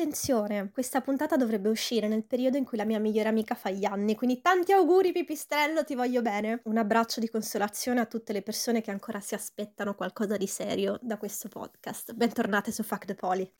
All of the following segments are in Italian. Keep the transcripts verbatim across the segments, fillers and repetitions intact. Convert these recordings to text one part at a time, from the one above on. Attenzione, questa puntata dovrebbe uscire nel periodo in cui la mia migliore amica fa gli anni, quindi tanti auguri Pipistrello, ti voglio bene. Un abbraccio di consolazione a tutte le persone che ancora si aspettano qualcosa di serio da questo podcast. Bentornate su Fuck the Poly.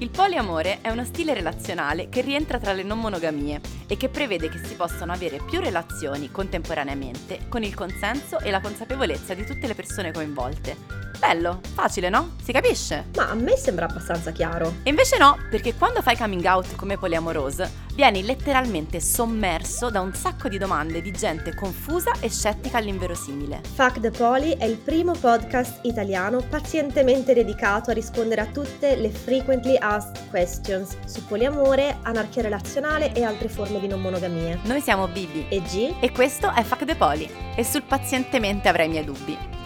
Il poliamore è uno stile relazionale che rientra tra le non monogamie e che prevede che si possano avere più relazioni contemporaneamente con il consenso e la consapevolezza di tutte le persone coinvolte. Bello, facile, no? Si capisce? Ma a me sembra abbastanza chiaro. E invece no, perché quando fai coming out come poliamoroso vieni letteralmente sommerso da un sacco di domande di gente confusa e scettica all'inverosimile. Fuck the Poly è il primo podcast italiano pazientemente dedicato a rispondere a tutte le frequently asked questions su poliamore, anarchia relazionale e altre forme di non monogamie. Noi siamo Bb e Gì e questo è Fuck the Poly, e sul pazientemente avrai i miei dubbi.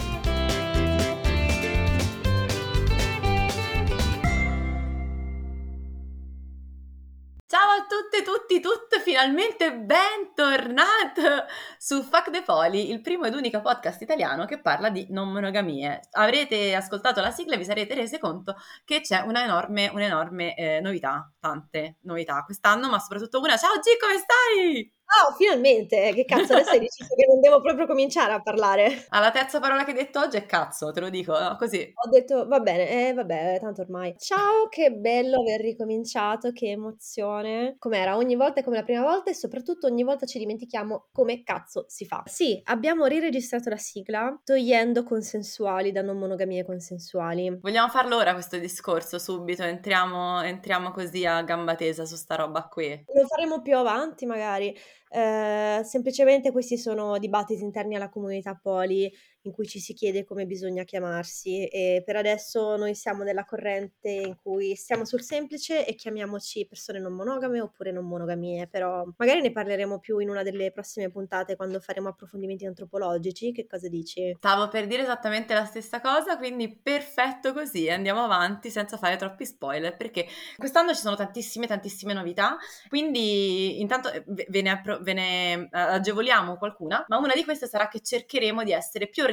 Tutte, tutti, tutte, finalmente bentornato su Fuck the Poly, il primo ed unico podcast italiano che parla di non monogamie. Avrete ascoltato la sigla e vi sarete rese conto che c'è una enorme, un'enorme eh, novità, tante novità quest'anno, ma soprattutto una. Ciao Gi, come stai? Oh, finalmente! Che cazzo, adesso hai deciso che non devo proprio cominciare a parlare. Ah, la terza parola che hai detto oggi è cazzo, te lo dico, no? Così. Ho detto, va bene, eh, vabbè, tanto ormai. Ciao, che bello aver ricominciato, che emozione. Com'era? Ogni volta è come la prima volta e soprattutto ogni volta ci dimentichiamo come cazzo si fa. Sì, abbiamo riregistrato la sigla togliendo consensuali da non monogamie consensuali. Vogliamo farlo ora questo discorso, subito, entriamo, entriamo così a gamba tesa su sta roba qui. Lo faremo più avanti magari. Uh, semplicemente questi sono dibattiti interni alla comunità Poly in cui ci si chiede come bisogna chiamarsi, e per adesso noi siamo nella corrente in cui stiamo sul semplice e chiamiamoci persone non monogame oppure non monogamie, però magari ne parleremo più in una delle prossime puntate quando faremo approfondimenti antropologici. Che cosa dici? Stavo per dire esattamente la stessa cosa, quindi perfetto così, andiamo avanti senza fare troppi spoiler, perché quest'anno ci sono tantissime tantissime novità, quindi intanto ve ne, appro- ve ne agevoliamo qualcuna, ma una di queste sarà che cercheremo di essere più organizzate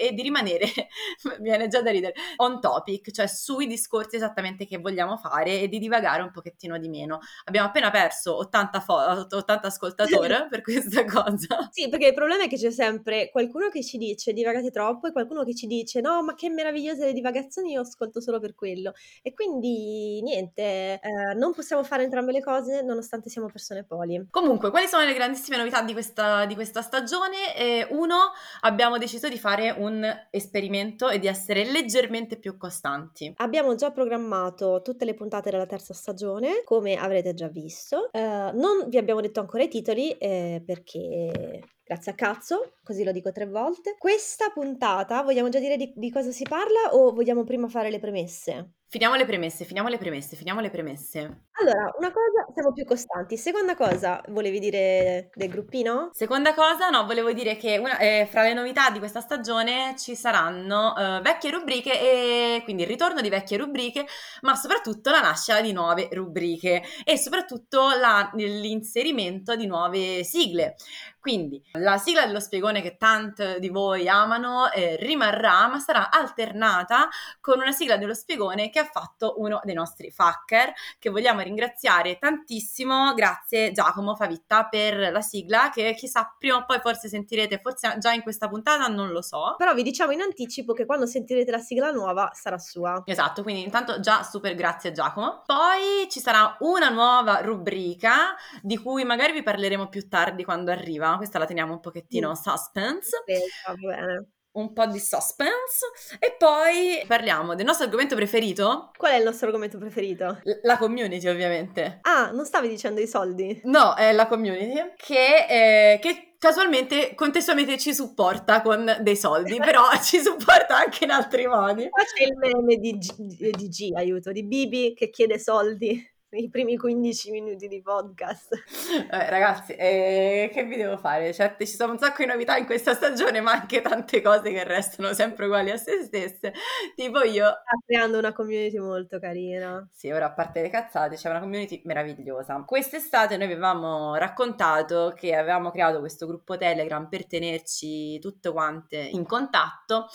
e di rimanere viene già da ridere on topic, cioè sui discorsi esattamente che vogliamo fare e di divagare un pochettino di meno. Abbiamo appena perso ottanta, fo- ottanta ascoltatori per questa cosa. Sì, perché il problema è che c'è sempre qualcuno che ci dice divagate troppo e qualcuno che ci dice no, ma che meravigliose le divagazioni, io ascolto solo per quello, e quindi niente, eh, non possiamo fare entrambe le cose nonostante siamo persone poli. Comunque, quali sono le grandissime novità di questa, di questa stagione? Eh, uno, abbiamo deciso di fare un esperimento e di essere leggermente più costanti. Abbiamo già programmato tutte le puntate della terza stagione, come avrete già visto. Uh, non vi abbiamo detto ancora i titoli eh, perché... grazie a cazzo, così lo dico tre volte. Questa puntata, vogliamo già dire di, di cosa si parla o vogliamo prima fare le premesse? Finiamo le premesse, finiamo le premesse, finiamo le premesse. Allora, una cosa, siamo più costanti. Seconda cosa, volevi dire del gruppino? Seconda cosa, no, volevo dire che una, eh, fra le novità di questa stagione ci saranno eh, vecchie rubriche, e quindi il ritorno di vecchie rubriche, ma soprattutto la nascita di nuove rubriche e soprattutto la, l'inserimento di nuove sigle. Quindi la sigla dello spiegone che tanti di voi amano eh, rimarrà, ma sarà alternata con una sigla dello spiegone che ha fatto uno dei nostri fucker, che vogliamo ringraziare tantissimo. Grazie Giacomo Favitta per la sigla, che chissà prima o poi forse sentirete, forse già in questa puntata, non lo so. Però vi diciamo in anticipo che quando sentirete la sigla nuova sarà sua. Esatto, quindi intanto già super grazie Giacomo. Poi ci sarà una nuova rubrica di cui magari vi parleremo più tardi quando arriva. Questa la teniamo un pochettino mm. suspense. Beh, va bene. Un po' di suspense. E poi parliamo del nostro argomento preferito. Qual è il nostro argomento preferito? L- la community, ovviamente. Ah, non stavi dicendo i soldi? No, è la community che, eh, che casualmente, contestualmente ci supporta con dei soldi, però ci supporta anche in altri modi. Qua c'è il meme di G, di G aiuto, di Bibi che chiede soldi nei primi quindici minuti di podcast. Vabbè, ragazzi, eh, che vi devo fare? Certo, ci sono un sacco di novità in questa stagione, ma anche tante cose che restano sempre uguali a se stesse. Tipo io... sta creando una community molto carina. Sì, ora a parte le cazzate, c'è una community meravigliosa. Quest'estate noi avevamo raccontato che avevamo creato questo gruppo Telegram per tenerci tutte quante in contatto,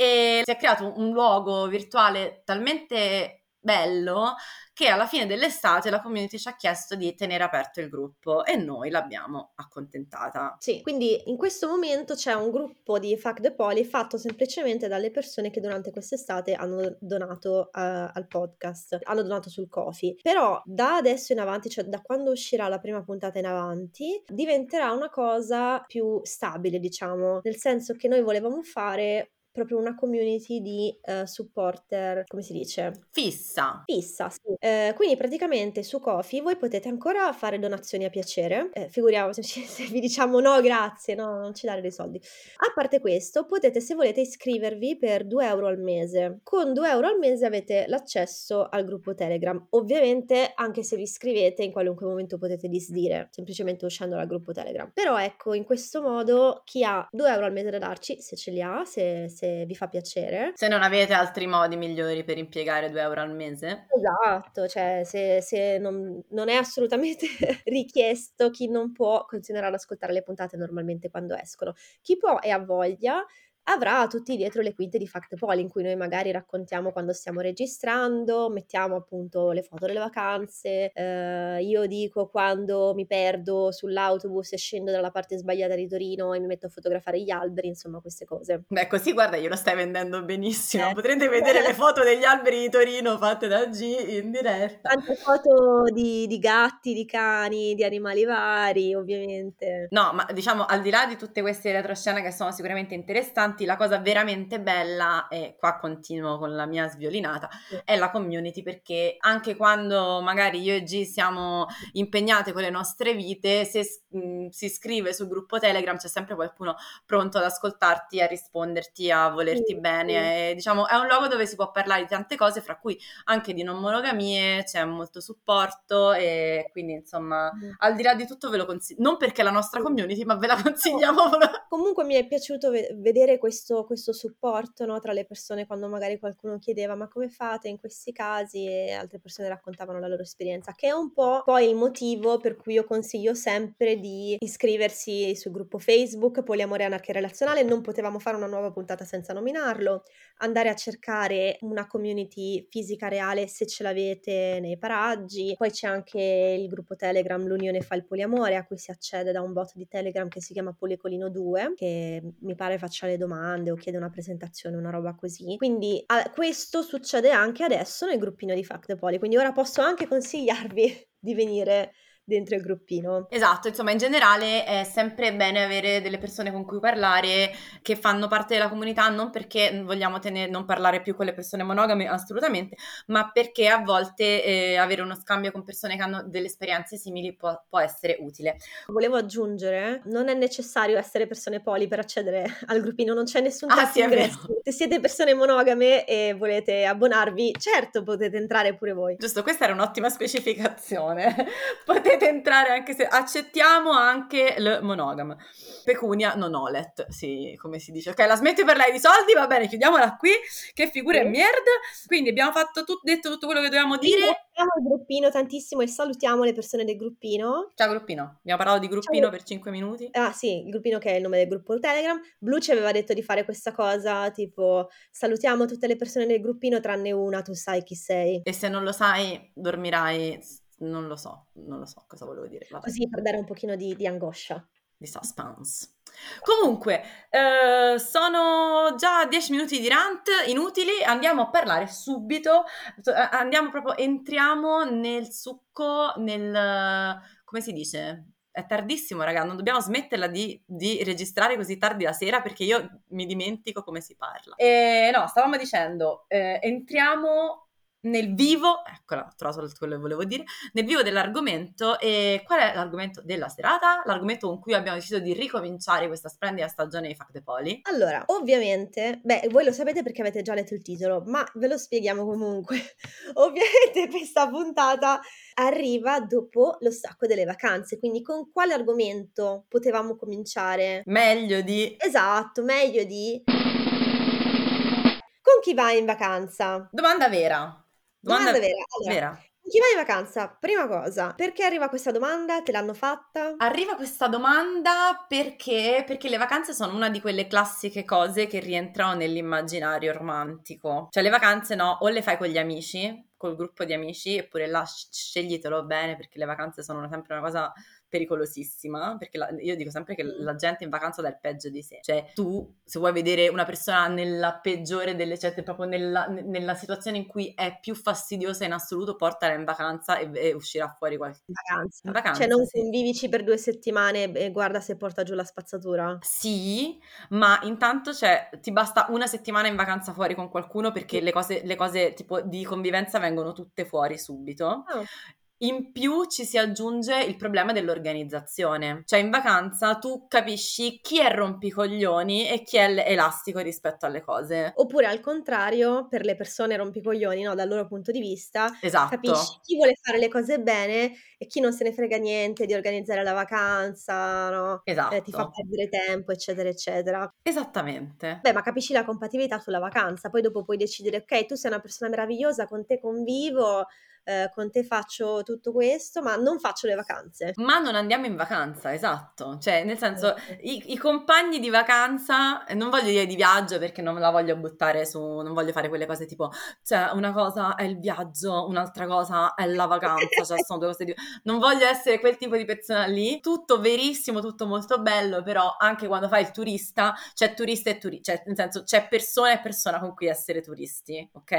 e si è creato un luogo virtuale talmente bello che alla fine dell'estate la community ci ha chiesto di tenere aperto il gruppo e noi l'abbiamo accontentata. Sì, quindi in questo momento c'è un gruppo di Fuck the Poly fatto semplicemente dalle persone che durante quest'estate hanno donato uh, al podcast, hanno donato sul Ko-fi. Però da adesso in avanti, cioè da quando uscirà la prima puntata in avanti, diventerà una cosa più stabile, diciamo, nel senso che noi volevamo fare proprio una community di uh, supporter, come si dice? Fissa. Fissa, sì. Eh, quindi praticamente su Ko-fi voi potete ancora fare donazioni a piacere, eh, figuriamoci se vi diciamo no grazie, no non ci dare dei soldi. A parte questo potete, se volete, iscrivervi per due euro al mese. Con due euro al mese avete l'accesso al gruppo Telegram. Ovviamente anche se vi iscrivete in qualunque momento potete disdire, semplicemente uscendo dal gruppo Telegram. Però ecco, in questo modo chi ha due euro al mese da darci, se ce li ha, se, se vi fa piacere. Se non avete altri modi migliori per impiegare due euro al mese. Esatto, cioè se, se non, non è assolutamente richiesto, chi non può continuerà ad ascoltare le puntate normalmente quando escono. Chi può e ha voglia avrà tutti dietro le quinte di Fuck the Poly, in cui noi magari raccontiamo quando stiamo registrando, mettiamo appunto le foto delle vacanze, eh, io dico quando mi perdo sull'autobus e scendo dalla parte sbagliata di Torino e mi metto a fotografare gli alberi, insomma queste cose. Beh, così guarda, glielo stai vendendo benissimo, eh. Potrete vedere le foto degli alberi di Torino fatte da Gi in diretta. Tante foto di, di gatti, di cani, di animali vari, ovviamente. No, ma diciamo, al di là di tutte queste retroscena che sono sicuramente interessanti, la cosa veramente bella, e qua continuo con la mia sviolinata, sì, è la community, perché anche quando magari io e Gi siamo impegnate con le nostre vite, se mh, si scrive sul gruppo Telegram c'è sempre qualcuno pronto ad ascoltarti, a risponderti, a volerti sì, bene, sì. E, diciamo, è un luogo dove si può parlare di tante cose, fra cui anche di non monogamie, c'è molto supporto e quindi insomma sì, al di là di tutto ve lo consiglio, non perché è la nostra community ma ve la consigliamo. No, comunque mi è piaciuto ve- vedere Questo, questo supporto, no, tra le persone, quando magari qualcuno chiedeva ma come fate in questi casi e altre persone raccontavano la loro esperienza, che è un po' poi il motivo per cui io consiglio sempre di iscriversi sul gruppo Facebook Poliamore Anarchia Relazionale. Non potevamo fare una nuova puntata senza nominarlo, andare a cercare una community fisica reale se ce l'avete nei paraggi. Poi c'è anche il gruppo Telegram L'Unione Fa il Poliamore, a cui si accede da un bot di Telegram che si chiama PoliColino due, che mi pare faccia le domande o chiede una presentazione, una roba così. Quindi a, questo succede anche adesso nel gruppino di Fuck the Poly, quindi ora posso anche consigliarvi di venire dentro il gruppino. Esatto, insomma in generale è sempre bene avere delle persone con cui parlare che fanno parte della comunità, non perché vogliamo tenere, non parlare più con le persone monogame assolutamente, ma perché a volte eh, avere uno scambio con persone che hanno delle esperienze simili può, può essere utile. Volevo aggiungere, non è necessario essere persone poli per accedere al gruppino, non c'è nessun ah, sì, ingresso. Se siete persone monogame e volete abbonarvi, certo potete entrare pure voi. Giusto, questa era un'ottima specificazione. Potete entrare anche se accettiamo anche il monogamo, pecunia non olet, sì, come si dice. Ok, la smetto di parlare di soldi, va bene, chiudiamola qui, che figura è sì, merda. Quindi abbiamo fatto tut- detto tutto quello che dovevamo dire. Salutiamo il gruppino tantissimo e salutiamo le persone del gruppino. Ciao gruppino, abbiamo parlato di gruppino Ciao. per cinque minuti. Ah sì, il gruppino che è il nome del gruppo Telegram. Blu ci aveva detto di fare questa cosa tipo salutiamo tutte le persone del gruppino tranne una, tu sai chi sei e se non lo sai dormirai. Non lo so, non lo so cosa volevo dire. Vabbè. Così per dare un pochino di, di angoscia. Di suspense. Comunque, eh, sono già dieci minuti di rant inutili, andiamo a parlare subito, andiamo proprio, entriamo nel succo, nel... come si dice? È tardissimo, raga, non dobbiamo smetterla di, di registrare così tardi la sera perché io mi dimentico come si parla. E no, stavamo dicendo, eh, entriamo... nel vivo, eccola, ho trovato quello che volevo dire, nel vivo dell'argomento. E qual è l'argomento della serata? L'argomento con cui abbiamo deciso di ricominciare questa splendida stagione di Fuck the Poly. Allora, ovviamente, beh, voi lo sapete perché avete già letto il titolo, ma ve lo spieghiamo comunque. Ovviamente questa puntata arriva dopo lo stacco delle vacanze, quindi con quale argomento potevamo cominciare? Meglio di... Esatto, meglio di... Con chi vai in vacanza? Domanda vera. Domanda, Domanda vera. Allora, vera. Chi va in vacanza? Prima cosa, perché arriva questa domanda? Te l'hanno fatta? Arriva questa domanda perché, perché le vacanze sono una di quelle classiche cose che rientrano nell'immaginario romantico. Cioè le vacanze, no, o le fai con gli amici, col gruppo di amici, eppure là sceglietelo bene, perché le vacanze sono sempre una cosa pericolosissima, perché la, io dico sempre che la gente in vacanza dà il peggio di sé. Cioè tu, se vuoi vedere una persona nella peggiore delle, cioè proprio nella, nella situazione in cui è più fastidiosa in assoluto, portala in vacanza e, e uscirà fuori qualche vacanza. In vacanza, cioè non sì. Convivici per due settimane e guarda se porta giù la spazzatura. Sì, ma intanto cioè, ti basta una settimana in vacanza fuori con qualcuno, perché le cose, le cose tipo di convivenza vengono tutte fuori subito. Oh. In più ci si aggiunge il problema dell'organizzazione, cioè in vacanza tu capisci chi è rompicoglioni e chi è elastico rispetto alle cose. Oppure al contrario, per le persone rompicoglioni, no, dal loro punto di vista, esatto. Capisci chi vuole fare le cose bene e chi non se ne frega niente di organizzare la vacanza, no? Esatto. Eh, ti fa perdere tempo, eccetera, eccetera. Esattamente. Beh, ma capisci la compatibilità sulla vacanza, poi dopo puoi decidere, ok, tu sei una persona meravigliosa, con te convivo, Eh, con te faccio tutto questo, ma non faccio le vacanze. Ma non andiamo in vacanza, esatto. Cioè, nel senso, i, i compagni di vacanza, non voglio dire di viaggio perché non la voglio buttare su, non voglio fare quelle cose tipo, cioè, una cosa è il viaggio, un'altra cosa è la vacanza, cioè sono due cose diverse. Non voglio essere quel tipo di persona lì. Tutto verissimo, tutto molto bello, però anche quando fai il turista, c'è turista e turista, cioè, nel senso, c'è persona e persona con cui essere turisti, ok?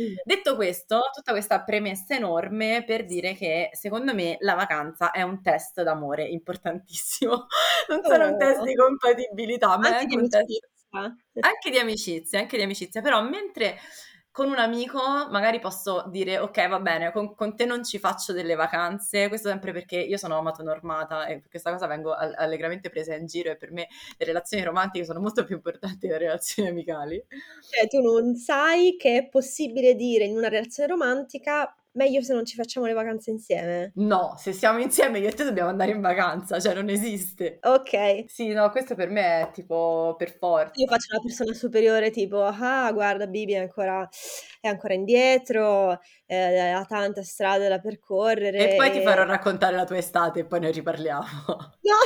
Mm. Detto questo, tutta questa premessa enorme per dire che secondo me la vacanza è un test d'amore importantissimo, non solo oh. un test di compatibilità, ma anche, anche, di un test... anche di amicizia, anche di amicizia. Però mentre con un amico magari posso dire ok, va bene, con, con te non ci faccio delle vacanze, questo sempre perché io sono amatonormata e per questa cosa vengo all- allegramente presa in giro, e per me le relazioni romantiche sono molto più importanti delle relazioni amicali. Cioè tu non sai che è possibile dire in una relazione romantica meglio se non ci facciamo le vacanze insieme. No, se siamo insieme io e te dobbiamo andare in vacanza, cioè non esiste. Ok. Sì, no, questo per me è tipo per forza. Io faccio la persona superiore tipo, ah, guarda Bibi è ancora, è ancora indietro, eh, ha tante strade da percorrere. E poi ti farò raccontare la tua estate e poi ne riparliamo. No,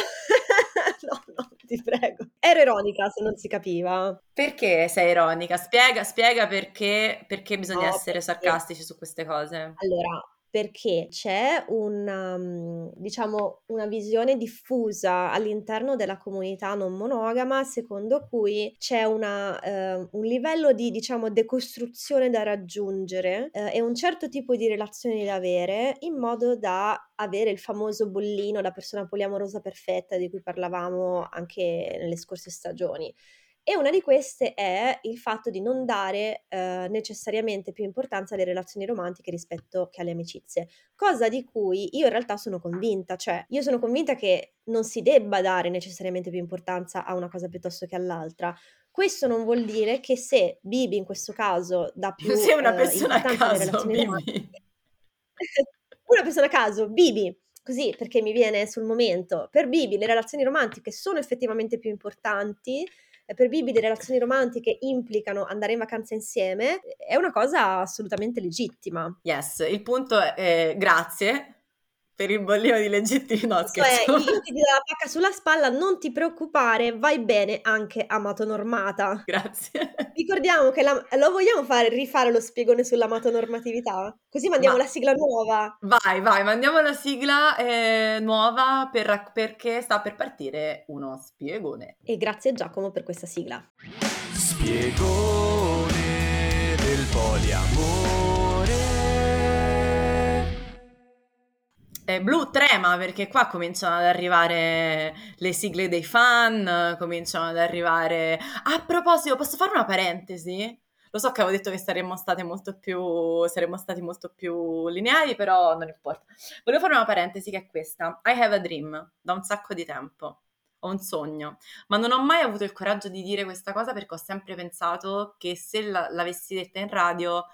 no, no, ti prego. Ero ironica, se non si capiva. Perché sei ironica? Spiega, spiega perché, perché bisogna no, essere perché... sarcastici su queste cose. Allora, perché c'è una, diciamo, una visione diffusa all'interno della comunità non monogama secondo cui c'è una, eh, un livello di, diciamo, decostruzione da raggiungere eh, e un certo tipo di relazioni da avere in modo da avere il famoso bollino da persona poliamorosa perfetta di cui parlavamo anche nelle scorse stagioni. E una di queste è il fatto di non dare eh, necessariamente più importanza alle relazioni romantiche rispetto che alle amicizie, cosa di cui io in realtà sono convinta, cioè io sono convinta che non si debba dare necessariamente più importanza a una cosa piuttosto che all'altra. Questo non vuol dire che se Bibi in questo caso dà più sei una persona eh, importanza a caso, alle relazioni Bibi. Romantiche una persona a caso, Bibi così perché mi viene sul momento, per Bibi le relazioni romantiche sono effettivamente più importanti. Per Bibi le relazioni romantiche implicano andare in vacanza insieme, è una cosa assolutamente legittima. Yes, il punto è grazie per il bollino di legittimo. No, scherzo. Cioè, io ti do la pacca sulla spalla, non ti preoccupare, vai bene anche amatonormata. Grazie. Ricordiamo che la, lo vogliamo fare rifare lo spiegone sull'amatonormatività? Così mandiamo ma, la sigla nuova. Vai, vai, mandiamo la sigla eh, nuova per, perché sta per partire uno spiegone. E grazie Giacomo per questa sigla. Spiegone del poliamore. Blu trema perché qua cominciano ad arrivare le sigle dei fan, cominciano ad arrivare... A proposito, posso fare una parentesi? Lo so che avevo detto che saremmo state molto più saremmo stati molto più lineari, però non importa. Volevo fare una parentesi che è questa. I have a dream, da un sacco di tempo. Ho un sogno, ma non ho mai avuto il coraggio di dire questa cosa perché ho sempre pensato che se la, l'avessi detta in radio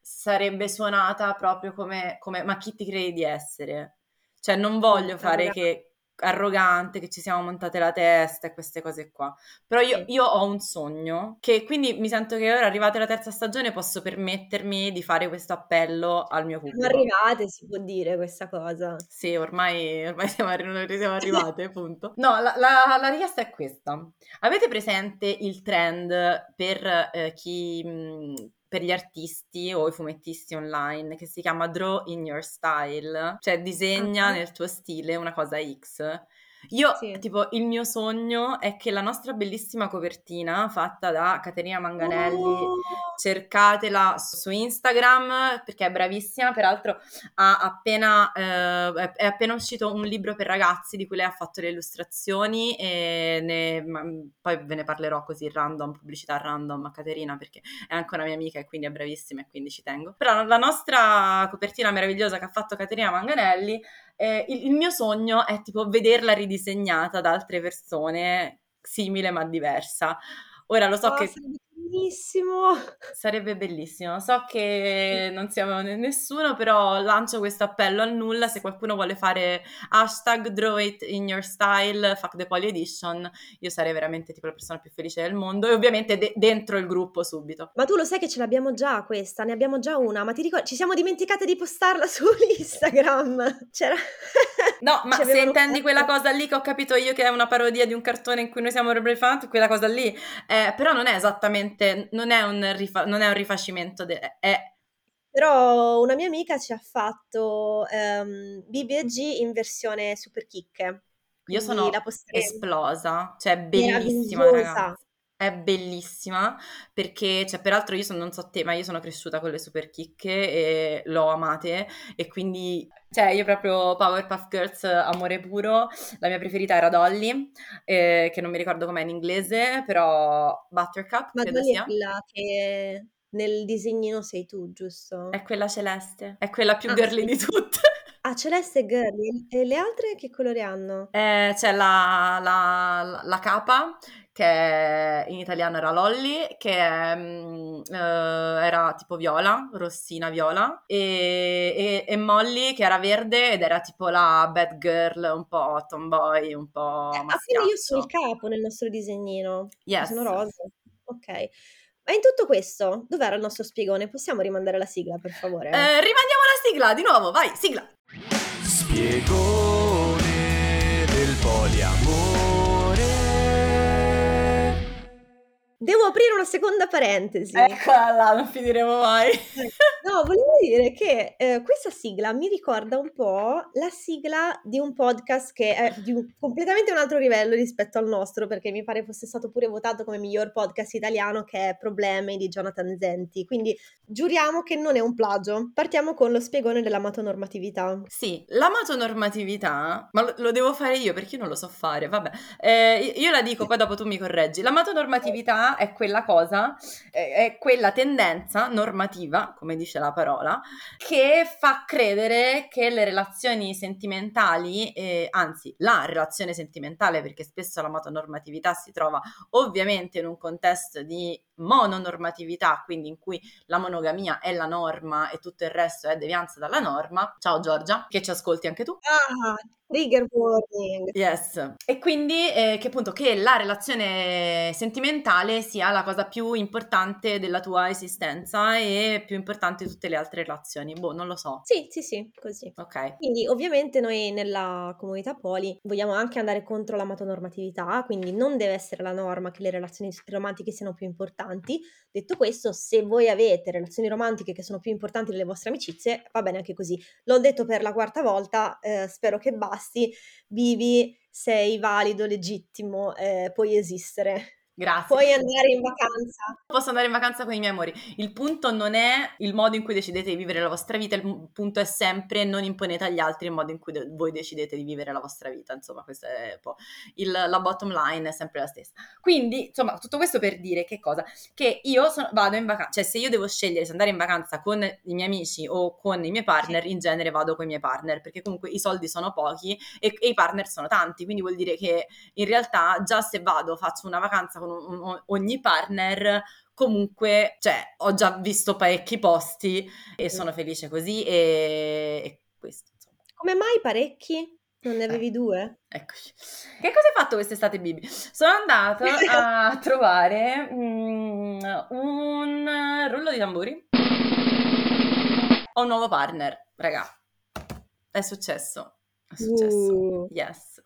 sarebbe suonata proprio come, come ma chi ti credi di essere? Cioè non voglio fare che, arrogante, che ci siamo montate la testa e queste cose qua. Però io, io ho un sogno, che quindi mi sento che ora, arrivata la terza stagione, posso permettermi di fare questo appello al mio pubblico. Siamo arrivate, si può dire questa cosa. Sì, ormai, ormai siamo, arri- siamo arrivate, punto. No, la, la, la richiesta è questa. Avete presente il trend per eh, chi... Mh, per gli artisti o i fumettisti online, che si chiama Draw in your style, cioè disegna nel tuo stile una cosa X? Io, sì. tipo, il mio sogno è che la nostra bellissima copertina fatta da Caterina Manganelli, oh. cercatela su Instagram perché è bravissima, peraltro ha appena, eh, è appena uscito un libro per ragazzi di cui lei ha fatto le illustrazioni, e ne, ma, poi ve ne parlerò così random, pubblicità random a Caterina perché è anche una mia amica e quindi è bravissima e quindi ci tengo. Però la nostra copertina meravigliosa che ha fatto Caterina Manganelli, eh, il, il mio sogno è tipo vederla ridisegnata disegnata da altre persone, simile ma diversa. Ora lo so oh, che sarebbe bellissimo. Sarebbe bellissimo. So che non siamo nessuno, però lancio questo appello al nulla. Se qualcuno vuole fare hashtag draw it in your style, fuck the poly edition, io sarei veramente tipo la persona più felice del mondo, e ovviamente de- dentro il gruppo subito. Ma tu lo sai che ce l'abbiamo già questa, ne abbiamo già una, ma ti ricordi, ci siamo dimenticate di postarla su Instagram. C'era... No, ma se intendi fatto. Quella cosa lì che ho capito io che è una parodia di un cartone in cui noi siamo Rebel Fan, quella cosa lì, eh, però non è esattamente, non è un, rifa- non è un rifacimento, de- è... Però una mia amica ci ha fatto um, Bb e Gì in versione super chicche. Io sono esplosa, cioè bellissima ragazzi. È bellissima perché, cioè, peraltro io sono, non so te, ma io sono cresciuta con le super chicche e l'ho amate, e quindi, cioè, io proprio Powerpuff Girls amore puro. La mia preferita era Dolly, eh, che non mi ricordo com'è in inglese, però Buttercup, ma credo sia. È quella che nel disegnino sei tu, giusto? È quella celeste, è quella più ah, girly sì. di tutte. Ah, celeste e girly. E le altre che colore hanno? Eh, c'è la, la, la capa, che in italiano era Lolly, che um, eh, era tipo viola, rossina viola, e, e, e Molly che era verde ed era tipo la bad girl, un po' tomboy, un po' eh, ma quindi io sono il capo nel nostro disegnino, yes. Sono rosa, ok. Ma in tutto questo, dov'era il nostro spiegone? Possiamo rimandare la sigla, per favore? Eh, rimandiamo la sigla, di nuovo, vai, sigla! Spiegone del poliamore. Devo aprire una seconda parentesi. Eccola là, non finiremo mai. No, volevo dire che eh, questa sigla mi ricorda un po' la sigla di un podcast che è di un, completamente un altro livello rispetto al nostro, perché mi pare fosse stato pure votato come miglior podcast italiano, che è Problemi di Jonathan Zenti. Quindi giuriamo che non è un plagio. Partiamo con lo spiegone dell'amatonormatività. Sì, l'amatonormatività, ma lo, lo devo fare io perché io non lo so fare, vabbè. Eh, io la dico, poi dopo tu mi correggi. L'amatonormatività è quella cosa, è quella tendenza normativa, come dice la parola, che fa credere che le relazioni sentimentali, eh, anzi la relazione sentimentale, perché spesso l'amatonormatività si trova ovviamente in un contesto di mononormatività, quindi in cui la monogamia è la norma e tutto il resto è devianza dalla norma. Ciao Giorgia, che ci ascolti anche tu. Ah, trigger warning. Yes. E quindi eh, che appunto che la relazione sentimentale sia la cosa più importante della tua esistenza e più importante di tutte le altre relazioni. Boh, non lo so. Sì, sì, sì, così. Ok. Quindi ovviamente noi nella comunità poli vogliamo anche andare contro l'amatonormatività, quindi non deve essere la norma che le relazioni romantiche siano più importanti. Detto questo, se voi avete relazioni romantiche che sono più importanti delle vostre amicizie, va bene anche così. L'ho detto per la quarta volta, eh, spero che basti. Vivi, sei valido, legittimo, eh, puoi esistere. Grazie. Puoi andare in vacanza. Posso andare in vacanza con i miei amori. Il punto non è il modo in cui decidete di vivere la vostra vita, il punto è sempre non imponete agli altri il modo in cui de- voi decidete di vivere la vostra vita. Insomma, questa è un po' il, la bottom line, è sempre la stessa. Quindi, insomma, tutto questo per dire che cosa? Che io sono, vado in vacanza, cioè se io devo scegliere se andare in vacanza con i miei amici o con i miei partner, in genere vado con i miei partner, perché comunque i soldi sono pochi e, e i partner sono tanti, quindi vuol dire che in realtà già se vado, faccio una vacanza con ogni partner, comunque, cioè, ho già visto parecchi posti e sono felice così, e, e questo, insomma. Come mai parecchi? Non ne avevi eh. due? Eccoci. Che cosa hai fatto quest'estate, Bibi? Sono andata a trovare mm, un rullo di tamburi. Ho un nuovo partner, raga. È successo. È successo. Uh. Yes.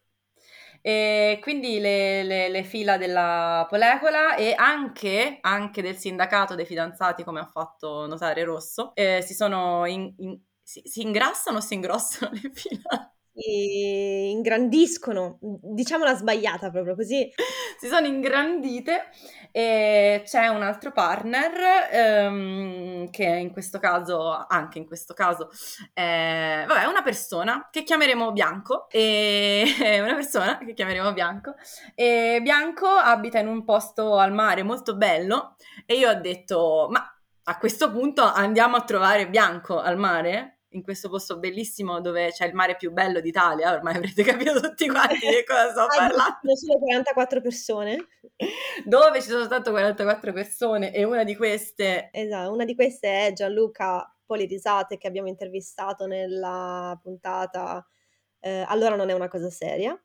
E quindi le, le, le fila della Polecola e anche, anche del sindacato dei fidanzati, come ha fatto notare Rosso, eh, si sono in, in, si, si ingrassano o si ingrossano le fila? E ingrandiscono, diciamo la sbagliata proprio così. Si sono ingrandite e c'è un altro partner ehm, che in questo caso, anche in questo caso, è, vabbè, una persona che chiameremo Bianco. E una persona che chiameremo Bianco. E Bianco abita in un posto al mare molto bello e io ho detto, ma a questo punto andiamo a trovare Bianco al mare? In questo posto bellissimo dove c'è il mare più bello d'Italia, ormai avrete capito tutti quanti di cosa sto parlando. Ci sono quarantaquattro persone. Dove ci sono soltanto quarantaquattro persone e una di queste... Esatto, una di queste è Gianluca Polirisate, che abbiamo intervistato nella puntata eh, Allora non è una cosa seria,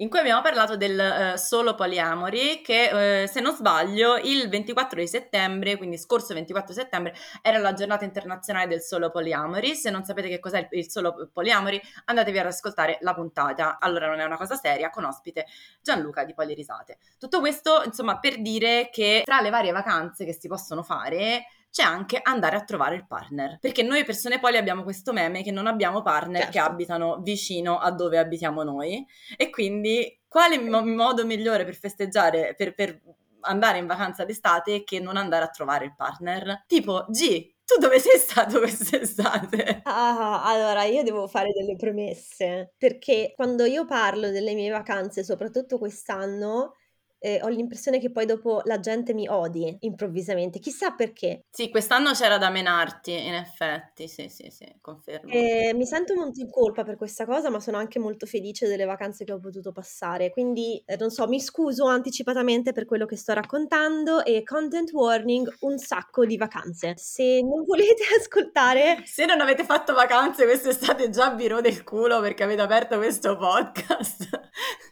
in cui abbiamo parlato del uh, solo poliamori che, uh, se non sbaglio, il ventiquattro di settembre, quindi scorso ventiquattro settembre, era la giornata internazionale del solo poliamori. Se non sapete che cos'è il, il solo poliamori, andatevi ad ascoltare la puntata Allora non è una cosa seria, con ospite Gianluca di Polirisate. Tutto questo, insomma, per dire che tra le varie vacanze che si possono fare c'è anche andare a trovare il partner, perché noi persone poli abbiamo questo meme che non abbiamo partner, certo, che abitano vicino a dove abitiamo noi, e quindi quale mo- modo migliore per festeggiare, per, per andare in vacanza d'estate, che non andare a trovare il partner? Tipo, Gi, tu dove sei stato quest'estate? Ah, allora io devo fare delle premesse, perché quando io parlo delle mie vacanze, soprattutto quest'anno, Eh, ho l'impressione che poi dopo la gente mi odi improvvisamente, chissà perché. Sì, quest'anno c'era da menarti, in effetti, sì, sì, sì, confermo. Eh, mi sento molto in colpa per questa cosa, ma sono anche molto felice delle vacanze che ho potuto passare, quindi, eh, non so, mi scuso anticipatamente per quello che sto raccontando, e content warning, un sacco di vacanze. Se non volete ascoltare... Se non avete fatto vacanze quest'estate, già vi rode il culo perché avete aperto questo podcast.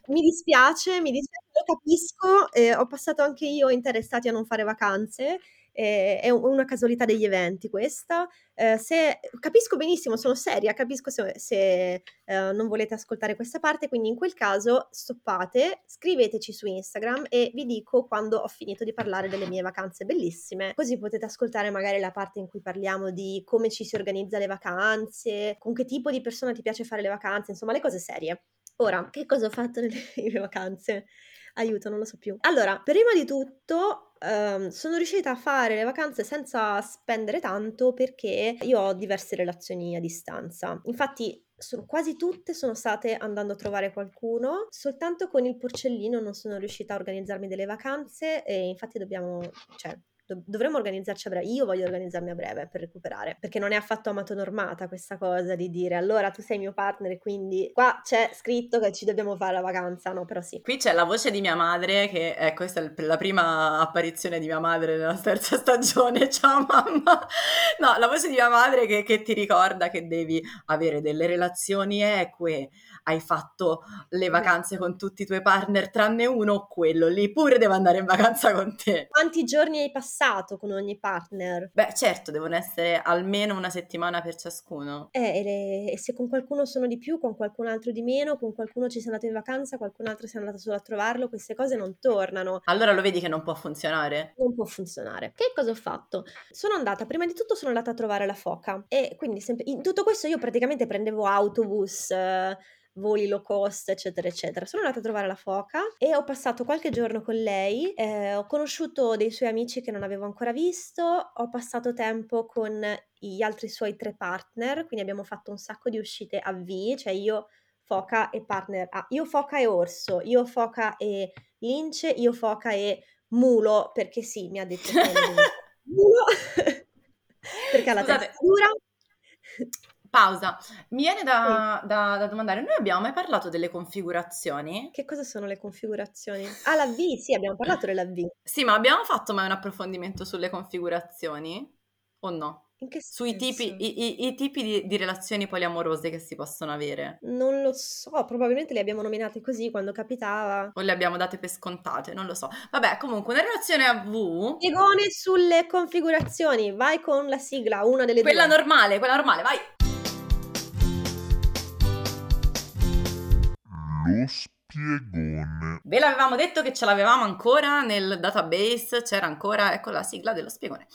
Mi dispiace, mi dispiace, lo capisco, eh, ho passato anche io interi estati a non fare vacanze, eh, è una casualità degli eventi questa, eh, se, capisco benissimo, sono seria, capisco se, se eh, non volete ascoltare questa parte, quindi in quel caso stoppate, scriveteci su Instagram e vi dico quando ho finito di parlare delle mie vacanze bellissime, così potete ascoltare magari la parte in cui parliamo di come ci si organizza le vacanze, con che tipo di persona ti piace fare le vacanze, insomma le cose serie. Ora, che cosa ho fatto nelle mie vacanze? Aiuto, non lo so più. Allora, prima di tutto ehm, sono riuscita a fare le vacanze senza spendere tanto perché io ho diverse relazioni a distanza. Infatti, sono, quasi tutte sono state andando a trovare qualcuno. Soltanto con il porcellino non sono riuscita a organizzarmi delle vacanze e infatti dobbiamo... cioè, dovremmo organizzarci a breve, io voglio organizzarmi a breve per recuperare, perché non è affatto amatonormata questa cosa di dire allora tu sei mio partner e quindi qua c'è scritto che ci dobbiamo fare la vacanza, no? Però sì, qui c'è la voce di mia madre che è, questa è la prima apparizione di mia madre nella terza stagione, ciao mamma, no, la voce di mia madre che, che ti ricorda che devi avere delle relazioni eque, hai fatto le vacanze con tutti i tuoi partner tranne uno, quello lì pure deve andare in vacanza con te. Quanti giorni hai passato con ogni partner? Beh, certo, devono essere almeno una settimana per ciascuno. Eh, e, le... e se con qualcuno sono di più, con qualcun altro di meno, con qualcuno ci sei andato in vacanza, qualcun altro sei andato solo a trovarlo, queste cose non tornano. Allora lo vedi che non può funzionare? Non può funzionare. Che cosa ho fatto? Sono andata, prima di tutto sono andata a trovare la foca, e quindi sempre... in tutto questo io praticamente prendevo autobus... Eh... voli low cost, eccetera eccetera. Sono andata a trovare la foca e ho passato qualche giorno con lei, eh, ho conosciuto dei suoi amici che non avevo ancora visto, ho passato tempo con gli altri suoi tre partner, quindi abbiamo fatto un sacco di uscite a V, cioè io foca e partner A, io foca e orso, io foca e lince, io foca e mulo, perché sì, mi ha detto che mulo perché ha la testa dura. Pausa, mi viene da, sì. da, da domandare, noi abbiamo mai parlato delle configurazioni? Che cosa sono le configurazioni? Ah, la V, sì, abbiamo parlato della V. Sì, ma abbiamo fatto mai un approfondimento sulle configurazioni? O no? In che sui senso? Tipi, i, i, i tipi di, di relazioni poliamorose che si possono avere. Non lo so, probabilmente le abbiamo nominate così quando capitava. O le abbiamo date per scontate, non lo so. Vabbè, comunque, una relazione a V... Piegone sulle configurazioni, vai con la sigla, una delle quella due. Quella normale, quella normale, vai! Lo spiegone. Ve l'avevamo detto che ce l'avevamo ancora nel database, c'era ancora, ecco la sigla dello spiegone.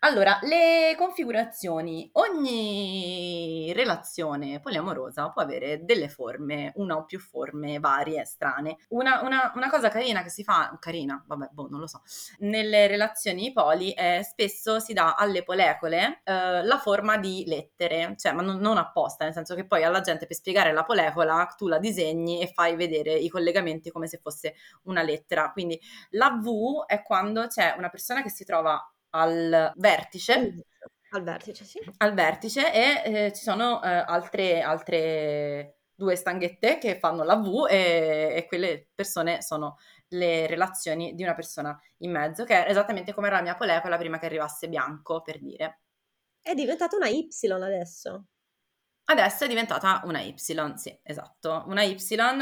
Allora, le configurazioni. Ogni relazione poliamorosa può avere delle forme, una o più forme varie, strane. Una, una, una cosa carina che si fa, carina, vabbè, boh, non lo so, nelle relazioni poli eh, spesso si dà alle polecole eh, la forma di lettere, cioè ma non, non apposta, nel senso che poi alla gente per spiegare la polecola tu la disegni e fai vedere i collegamenti come se fosse una lettera. Quindi la V è quando c'è una persona che si trova al vertice al vertice sì al vertice e eh, ci sono eh, altre altre due stanghette che fanno la V e, e quelle persone sono le relazioni di una persona in mezzo, che è esattamente come era la mia polecola prima che arrivasse Bianco, per dire. È diventata una Y adesso. Adesso è diventata una Y, sì, esatto, una Y,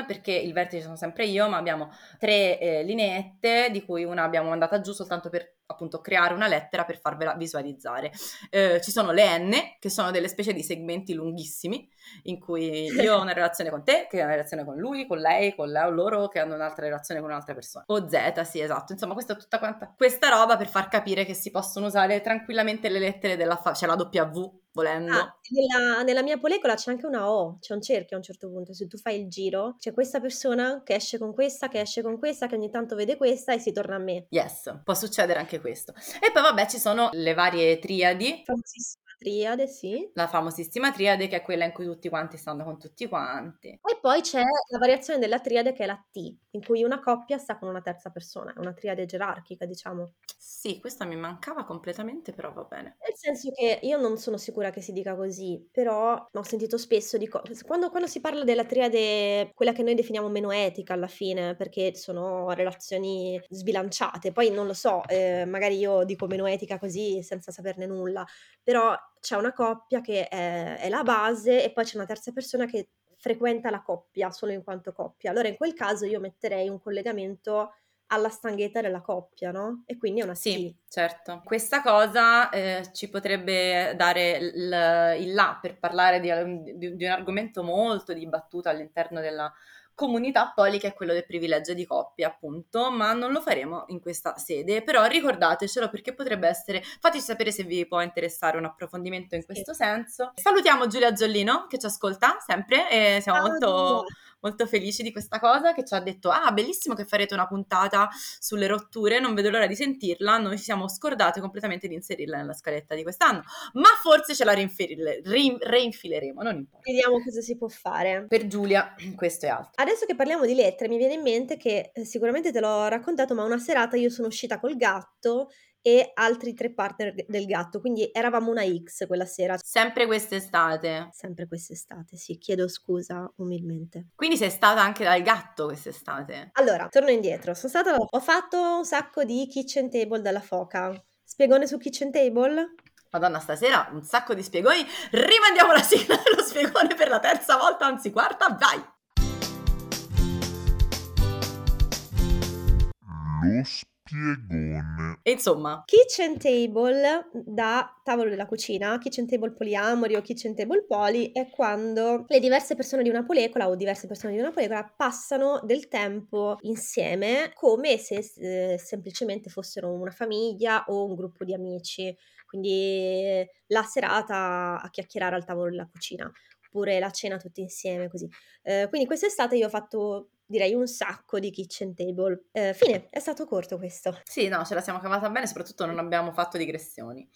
perché il vertice sono sempre io, ma abbiamo tre eh, lineette, di cui una abbiamo mandata giù soltanto per, appunto, creare una lettera per farvela visualizzare. Eh, ci sono le N, che sono delle specie di segmenti lunghissimi, in cui io ho una relazione con te, che è una relazione con lui, con lei, con lei, o loro, che hanno un'altra relazione con un'altra persona. O Z, sì, esatto. Insomma, questa è tutta quanta questa roba per far capire che si possono usare tranquillamente le lettere della fa- cioè la W, volendo. Ah, nella, nella mia polecola c'è anche una O, c'è un cerchio a un certo punto, se tu fai il giro c'è questa persona che esce con questa, che esce con questa, che ogni tanto vede questa e si torna a me. Yes, può succedere anche questo. E poi vabbè, ci sono le varie triadi. Famosissima triade, sì. La famosissima triade, che è quella in cui tutti quanti stanno con tutti quanti. E poi c'è la variazione della triade, che è la T, in cui una coppia sta con una terza persona, è una triade gerarchica, diciamo. Sì, questa mi mancava completamente, però va bene. Nel senso che io non sono sicura che si dica così, però ho sentito spesso di co- quando, quando si parla della triade, quella che noi definiamo meno etica alla fine, perché sono relazioni sbilanciate. Poi non lo so, eh, magari io dico meno etica così senza saperne nulla, però c'è una coppia che è, è la base e poi c'è una terza persona che frequenta la coppia solo in quanto coppia. Allora in quel caso io metterei un collegamento alla stanghetta della coppia, no? E quindi è una sì, sì. Certo. Questa cosa eh, ci potrebbe dare l- il là per parlare di, di, di un argomento molto dibattuto all'interno della comunità poli, che è quello del privilegio di coppia, appunto, ma non lo faremo in questa sede, però ricordatecelo perché potrebbe essere, fateci sapere se vi può interessare un approfondimento in sì. questo senso. Salutiamo Giulia Giollino che ci ascolta sempre e siamo Ciao, molto... molto felici di questa cosa, che ci ha detto: ah, bellissimo che farete una puntata sulle rotture, non vedo l'ora di sentirla. Noi ci siamo scordate completamente di inserirla nella scaletta di quest'anno, ma forse ce la reinfile, rein, reinfileremo, non importa. Vediamo cosa si può fare. Per Giulia questo è altro. Adesso che parliamo di lettere mi viene in mente che sicuramente te l'ho raccontato, ma una serata io sono uscita col gatto e altri tre partner del gatto, quindi eravamo una X quella sera. Sempre quest'estate. Sempre quest'estate, sì, chiedo scusa umilmente. Quindi sei stata anche dal gatto quest'estate? Allora, torno indietro, sono stata, ho fatto un sacco di kitchen table dalla foca. Spiegone su kitchen table? Madonna, stasera un sacco di spiegoni, rimandiamo la sigla dello spiegone per la terza volta, anzi quarta, vai! Lo Piegone. Insomma, kitchen table da tavolo della cucina, kitchen table poliamori o kitchen table poli è quando le diverse persone di una polecola o diverse persone di una polecola passano del tempo insieme come se eh, semplicemente fossero una famiglia o un gruppo di amici, quindi la serata a chiacchierare al tavolo della cucina oppure la cena tutti insieme così. Eh, quindi quest'estate io ho fatto direi un sacco di kitchen table. Eh, fine, è stato corto questo. Sì, no, ce la siamo cavata bene, soprattutto non abbiamo fatto digressioni.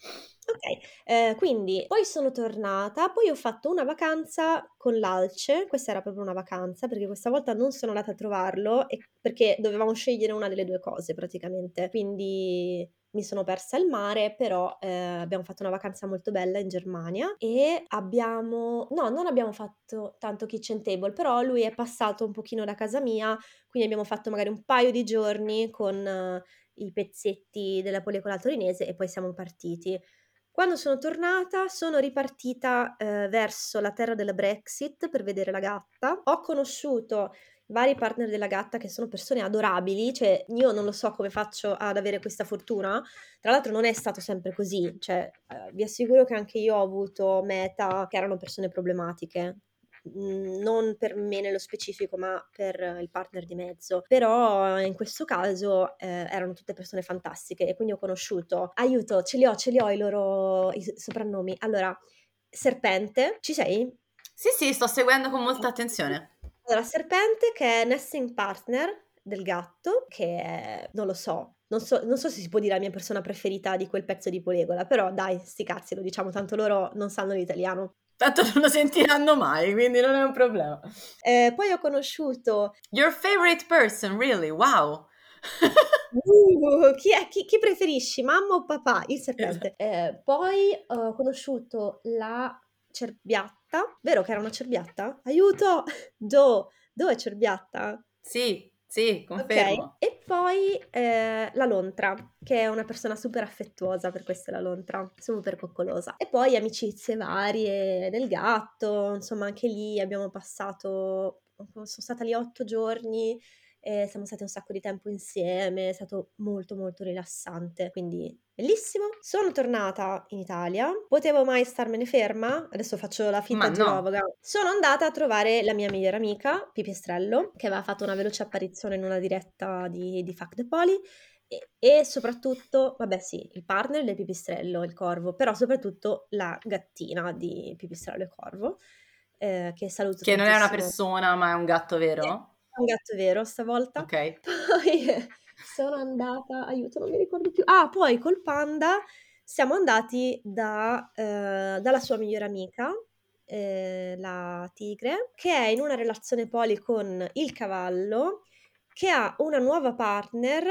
Ok, eh, quindi poi sono tornata, poi ho fatto una vacanza con l'Alce, questa era proprio una vacanza perché questa volta non sono andata a trovarlo e perché dovevamo scegliere una delle due cose praticamente, quindi mi sono persa il mare, però eh, abbiamo fatto una vacanza molto bella in Germania e abbiamo, no, non abbiamo fatto tanto kitchen table, però lui è passato un pochino da casa mia, quindi abbiamo fatto magari un paio di giorni con eh, i pezzetti della polecola torinese e poi siamo partiti. Quando sono tornata sono ripartita eh, verso la terra della Brexit per vedere la gatta. Ho conosciuto vari partner della gatta che sono persone adorabili, cioè io non lo so come faccio ad avere questa fortuna. Tra l'altro non è stato sempre così, cioè eh, vi assicuro che anche io ho avuto meta che erano persone problematiche. Non per me nello specifico, ma per il partner di mezzo. Però in questo caso eh, erano tutte persone fantastiche e quindi ho conosciuto, aiuto, ce li ho, ce li ho i loro i soprannomi. Allora, Serpente, ci sei? Sì, sì, sto seguendo con molta attenzione. Allora, Serpente, che è nesting partner del gatto, che è, non lo so, non so, non so se si può dire la mia persona preferita di quel pezzo di Polegola, però dai, sti cazzi, lo diciamo, tanto loro non sanno l'italiano. Tanto non lo sentiranno mai, quindi non è un problema. Eh, poi ho conosciuto... Your favorite person, really? Wow! uh, chi, è, chi, chi preferisci, mamma o papà? Il serpente. Eh, poi ho conosciuto la cerbiatta. Vero che era una cerbiatta? Aiuto! Do! Do è cerbiatta? Sì, sì, confermo. Okay. E poi eh, la lontra, che è una persona super affettuosa, per questo è la lontra, super coccolosa. E poi amicizie varie del gatto, insomma anche lì abbiamo passato, sono stata lì otto giorni, e siamo stati un sacco di tempo insieme, è stato molto molto rilassante, quindi bellissimo. Sono tornata in Italia, potevo mai starmene ferma, adesso faccio la finta geologa. No. Sono andata a trovare la mia migliore amica, Pipistrello, che aveva fatto una veloce apparizione in una diretta di, di Fuck the Poly, e, e soprattutto, vabbè sì, il partner del Pipistrello, il Corvo, però soprattutto la gattina di Pipistrello e Corvo, eh, che saluto che tantissimo. Non è una persona ma è un gatto vero? Sì. Un gatto vero stavolta. Ok. Poi eh, sono andata, aiuto, non mi ricordo più. Ah, poi col panda siamo andati da, eh, dalla sua migliore amica, eh, la tigre, che è in una relazione poli con il cavallo, che ha una nuova partner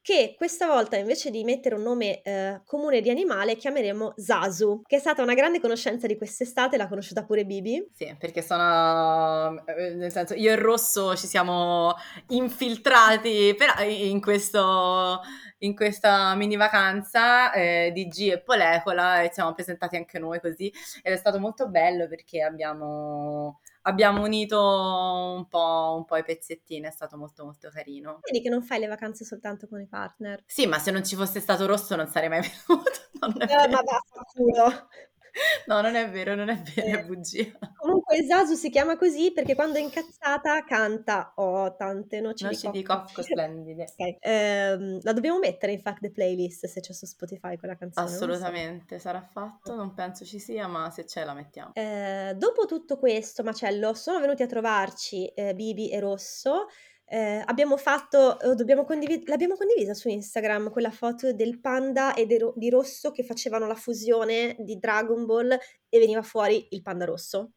che questa volta invece di mettere un nome eh, comune di animale chiameremo Zazu, che è stata una grande conoscenza di quest'estate, l'ha conosciuta pure Bb. Sì, perché sono, nel senso, io e Rosso ci siamo infiltrati per, in, questo, in questa mini vacanza eh, di Gi e Polecola, e ci siamo presentati anche noi così, ed è stato molto bello perché abbiamo... Abbiamo unito un po', un po' i pezzettini, è stato molto molto carino. Vedi che non fai le vacanze soltanto con i partner. Sì, ma se non ci fosse stato Rosso non sarei mai venuto. Non è eh, vero. Ma basta, sicuro. No, non è vero, non è vero, è bugia. Comunque Zazu si chiama così perché quando è incazzata canta "Oh, tante noci no, di cocco". Noci di cocco splendide. Okay. Eh, la dobbiamo mettere in fact the playlist se c'è su Spotify quella canzone. Assolutamente, so. Sarà fatto, non penso ci sia, ma se c'è la mettiamo. Eh, dopo tutto questo, Macello, sono venuti a trovarci eh, Bibi e Rosso. Eh, abbiamo fatto, eh, dobbiamo condivid- l'abbiamo condivisa su Instagram quella foto del panda e de- di Rosso che facevano la fusione di Dragon Ball e veniva fuori il panda rosso.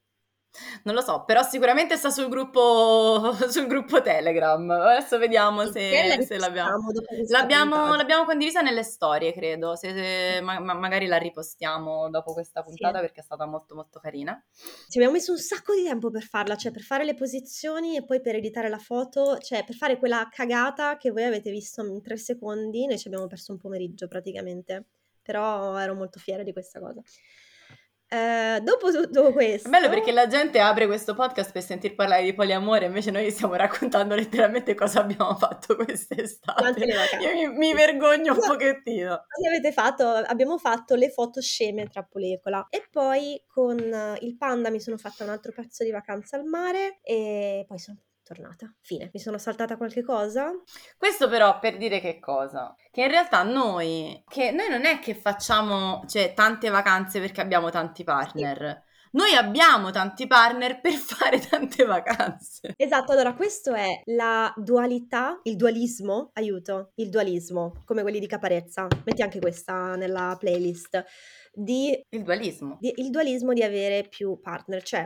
Non lo so, però sicuramente sta sul gruppo sul gruppo Telegram. Adesso vediamo se, se l'abbiamo l'abbiamo, l'abbiamo condivisa nelle storie, credo. Se, se, ma, ma magari la ripostiamo dopo questa puntata, sì. Perché è stata molto molto carina. Ci abbiamo messo un sacco di tempo per farla, cioè per fare le posizioni e poi per editare la foto, cioè per fare quella cagata che voi avete visto in tre secondi. Noi ci abbiamo perso un pomeriggio praticamente, però ero molto fiera di questa cosa. Uh, dopo tutto questo è bello perché la gente apre questo podcast per sentir parlare di poliamore, invece noi stiamo raccontando letteralmente cosa abbiamo fatto quest'estate. Io mi, mi vergogno un pochettino. Cosa avete fatto? Abbiamo fatto le foto sceme tra Polecola e poi con il panda mi sono fatta un altro pezzo di vacanza al mare e poi sono tornata. Fine. Mi sono saltata qualche cosa? Questo però per dire che cosa? Che in realtà noi, che noi non è che facciamo, cioè, tante vacanze perché abbiamo tanti partner. Sì. Noi abbiamo tanti partner per fare tante vacanze. Esatto, allora questo è la dualità, il dualismo, aiuto, il dualismo, come quelli di Caparezza. Metti anche questa nella playlist. Di, il dualismo. Di, il dualismo di avere più partner, cioè...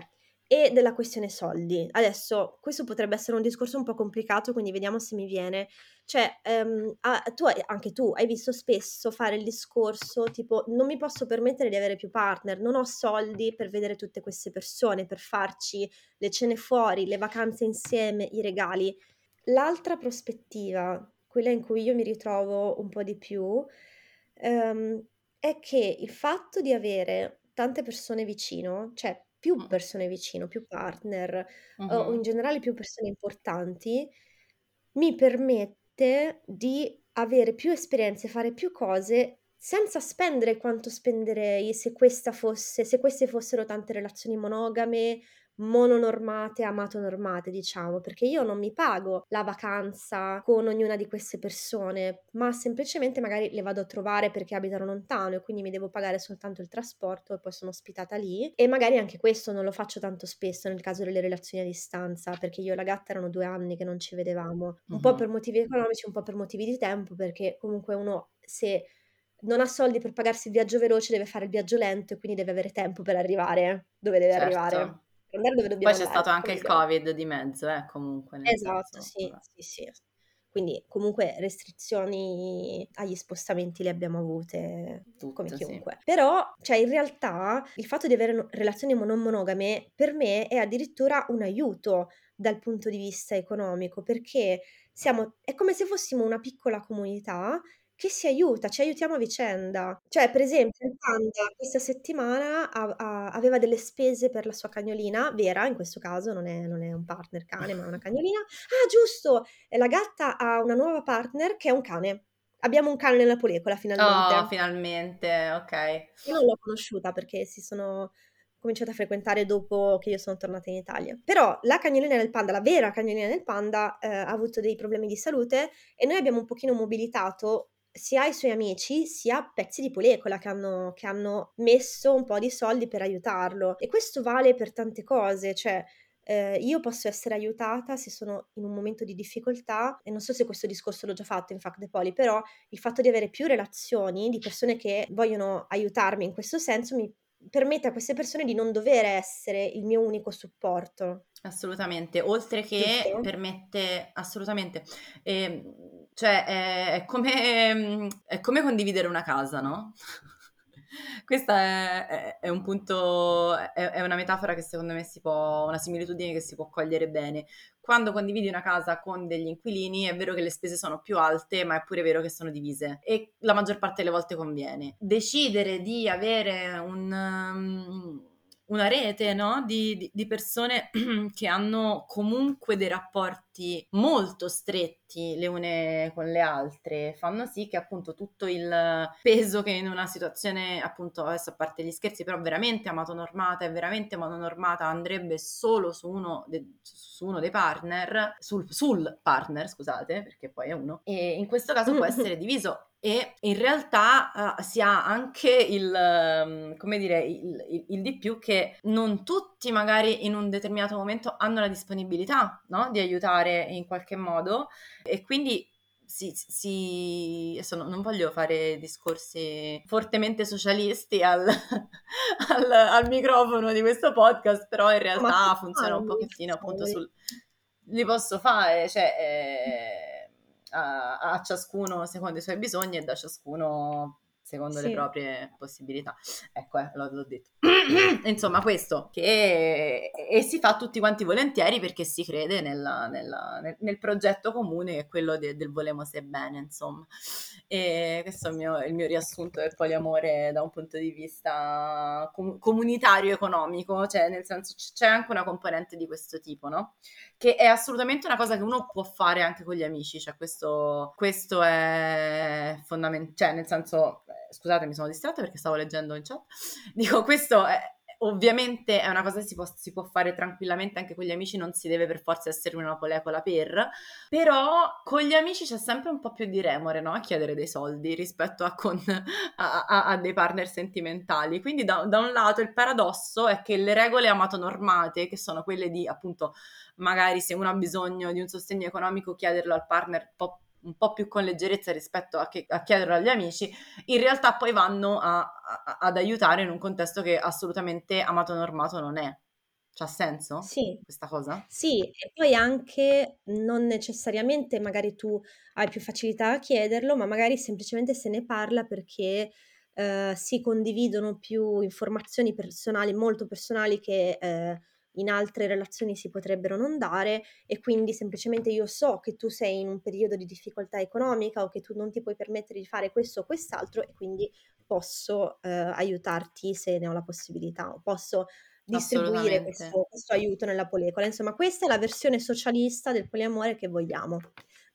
e della questione soldi. Adesso questo potrebbe essere un discorso un po' complicato, quindi vediamo se mi viene. Cioè um, ah, tu hai, anche tu hai visto spesso fare il discorso tipo non mi posso permettere di avere più partner, non ho soldi per vedere tutte queste persone, per farci le cene fuori, le vacanze insieme, i regali. L'altra prospettiva, quella in cui io mi ritrovo un po' di più, um, è che il fatto di avere tante persone vicino, cioè più persone vicino, più partner, eh, o in Mhm. generale più persone importanti, mi permette di avere più esperienze, fare più cose senza spendere quanto spenderei se questa fosse, se queste fossero tante relazioni monogame, mononormate, amatonormate, diciamo, perché io non mi pago la vacanza con ognuna di queste persone, ma semplicemente magari le vado a trovare perché abitano lontano e quindi mi devo pagare soltanto il trasporto e poi sono ospitata lì. E magari anche questo non lo faccio tanto spesso nel caso delle relazioni a distanza, perché io e la gatta erano due anni che non ci vedevamo, un po' per Mhm. motivi economici, un po' per motivi di tempo, perché comunque uno se non ha soldi per pagarsi il viaggio veloce deve fare il viaggio lento e quindi deve avere tempo per arrivare dove deve arrivare, Certo. per andare dove Poi dobbiamo c'è stato andare, anche come il si chiama? Covid di mezzo, eh, comunque, nel Esatto, senso, sì, vabbè. sì, sì. Quindi comunque restrizioni agli spostamenti le abbiamo avute come Tutto, sì. chiunque. Però, cioè, in realtà il fatto di avere no- relazioni mon- non monogame per me è addirittura un aiuto dal punto di vista economico, perché siamo, è come se fossimo una piccola comunità che si aiuta, ci aiutiamo a vicenda. Cioè, per esempio, il panda questa settimana ha- ha- aveva delle spese per la sua cagnolina, Vera, in questo caso non è, non è un partner cane, ma è una cagnolina. Ah, giusto! E la gatta ha una nuova partner che è un cane. Abbiamo un cane nella polecola, Oh, finalmente. finalmente, ok. Io non l'ho conosciuta perché si sono cominciata a frequentare dopo che io sono tornata in Italia. Però la cagnolina del panda, la vera cagnolina del panda, eh, ha avuto dei problemi di salute e noi abbiamo un pochino mobilitato sia i suoi amici sia pezzi di polecola che hanno, che hanno messo un po' di soldi per aiutarlo. E questo vale per tante cose, cioè eh, io posso essere aiutata se sono in un momento di difficoltà, e non so se questo discorso l'ho già fatto in Fuck the Poly, però il fatto di avere più relazioni di persone che vogliono aiutarmi in questo senso mi permette a queste persone di non dover essere il mio unico supporto, Assolutamente, oltre che giusto? permette, assolutamente, ehm, cioè è, è come, è come condividere una casa, no? Questo è, è- è un punto, è, è una metafora che secondo me si può, una similitudine che si può cogliere bene. Quando condividi una casa con degli inquilini è vero che le spese sono più alte, ma è pure vero che sono divise e la maggior parte delle volte conviene. Decidere di avere un... ehm, una rete, no? di, di- di persone che hanno comunque dei rapporti molto stretti le une con le altre, fanno sì che appunto tutto il peso che in una situazione, appunto adesso a parte gli scherzi, però veramente amatonormata e veramente mononormata andrebbe solo su uno, de- su uno dei partner, sul, sul partner, scusate, perché poi è uno, e in questo caso può essere diviso. E in realtà eh, si ha anche il, ehm, come dire, il, il- il di più che non tutti magari in un determinato momento hanno la disponibilità, no? Di aiutare in qualche modo e quindi si, si- adesso non non voglio fare discorsi fortemente socialisti al, al- al microfono di questo podcast, però in No, ma si realtà funziona un fanno i pochettino appunto cavoli. sul... Li posso fare, cioè... eh, a, a ciascuno secondo i suoi bisogni e da ciascuno secondo le Sì. proprie possibilità. Ecco, eh, l'ho, l'ho detto. Insomma, questo che e si fa tutti quanti volentieri perché si crede nella- nella- nel, nel progetto comune che è quello de- del volemos e bene, insomma. E questo è il mio, il mio riassunto del poliamore da un punto di vista com- comunitario economico, cioè nel senso c- c'è anche una componente di questo tipo, no? Che è assolutamente una cosa che uno può fare anche con gli amici, cioè questo, questo è fondamentale, cioè nel senso, eh, scusate mi sono distratta perché stavo leggendo in chat, dico questo è, ovviamente è una cosa che si può, si può fare tranquillamente anche con gli amici, non si deve per forza essere una polecola per, però con gli amici c'è sempre un po' più di remore, no? A chiedere dei soldi rispetto a, con, a, a- a dei partner sentimentali, quindi da, da un lato il paradosso è che le regole amatonormate, che sono quelle di appunto magari se uno ha bisogno di un sostegno economico chiederlo al partner un po', un po' più con leggerezza rispetto a, che- a chiederlo agli amici, in realtà poi vanno a- a- ad aiutare in un contesto che assolutamente amatonormato non è. C'ha senso Sì, questa cosa? sì, e poi anche non necessariamente magari tu hai più facilità a chiederlo, ma magari semplicemente se ne parla perché eh, si condividono più informazioni personali, molto personali, che eh, in altre relazioni si potrebbero non dare, e quindi semplicemente io so che tu sei in un periodo di difficoltà economica o che tu non ti puoi permettere di fare questo o quest'altro e quindi posso eh, aiutarti se ne ho la possibilità, o posso distribuire questo, questo aiuto nella polecola. Insomma, questa è la versione socialista del poliamore che vogliamo.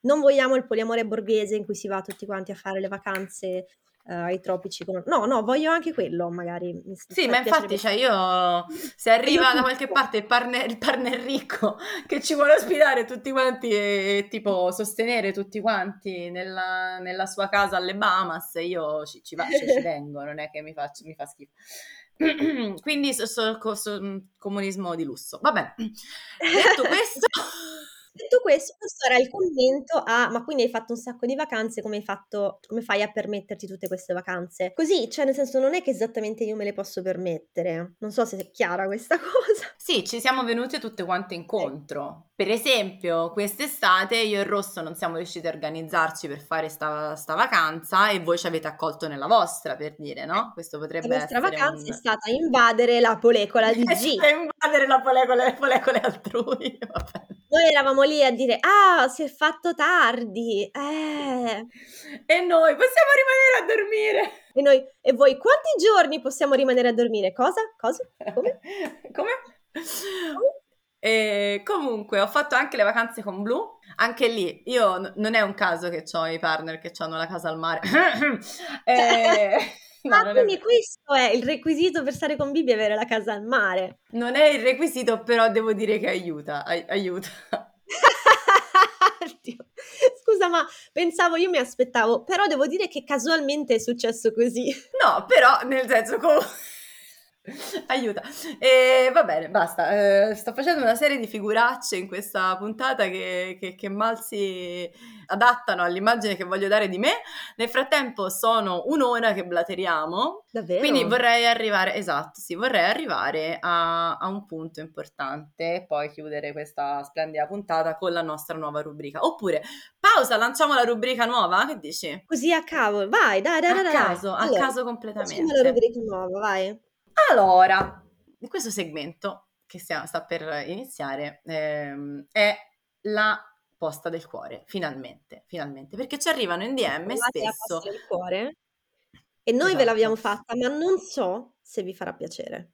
Non vogliamo il poliamore borghese in cui si va tutti quanti a fare le vacanze Uh, ai tropici con... no no voglio anche quello, magari mi sì ma infatti cioè io se arriva io da qualche parte il partner, il partner ricco che ci vuole ospitare tutti quanti e tipo sostenere tutti quanti nella, nella sua casa alle Bahamas, io ci, ci, faccio, ci vengo, non è che mi, faccio, mi fa schifo. Quindi so, so, so, comunismo di lusso, va bene. Detto questo Detto questo, questo era il commento a ma quindi hai fatto un sacco di vacanze, come hai fatto, come fai a permetterti tutte queste vacanze? Così, cioè nel senso non è che esattamente io me le posso permettere, non so se è chiara questa cosa. Sì, ci siamo venute tutte quante incontro, per esempio quest'estate io e Rosso non siamo riusciti a organizzarci per fare sta, sta vacanza e voi ci avete accolto nella vostra, per dire, no? Questo potrebbe la nostra essere vacanza un... è stata invadere la polecola di G. Invadere la polecola, le polecole altrui, vabbè. Noi eravamo lì a dire, ah, si è fatto tardi, eh. E noi, possiamo rimanere a dormire? E noi, e voi, quanti giorni possiamo rimanere a dormire? Cosa? Cosa? Come? Come? Come? E comunque ho fatto anche le vacanze con Blu, anche lì io n- non è un caso che ho i partner che hanno la casa al mare. e... No, ma quindi è... questo è il requisito per stare con Bibi, avere la casa al mare. Non è il requisito, però devo dire che aiuta, ai- aiuta. Dio. Scusa, ma pensavo, io mi aspettavo, però devo dire che casualmente è successo così. No, però nel senso com- aiuta. E va bene, basta. Eh, sto facendo una serie di figuracce in questa puntata che, che, che mal si adattano all'immagine che voglio dare di me. Nel frattempo sono un'ora che blateriamo. Davvero? Quindi vorrei arrivare, esatto, sì, vorrei arrivare a, a un punto importante e poi chiudere questa splendida puntata con la nostra nuova rubrica. Oppure, pausa, lanciamo la rubrica nuova, che dici? Così a cavolo, vai, dai, dai, dai. A dai, caso, dai. A allora, caso completamente. Lanciamo la rubrica nuova, vai. Allora, questo segmento che sta per iniziare ehm, è la posta del cuore, finalmente, finalmente, perché ci arrivano in D M spesso. La posta del cuore e noi esatto. Ve l'abbiamo fatta, ma non so se vi farà piacere,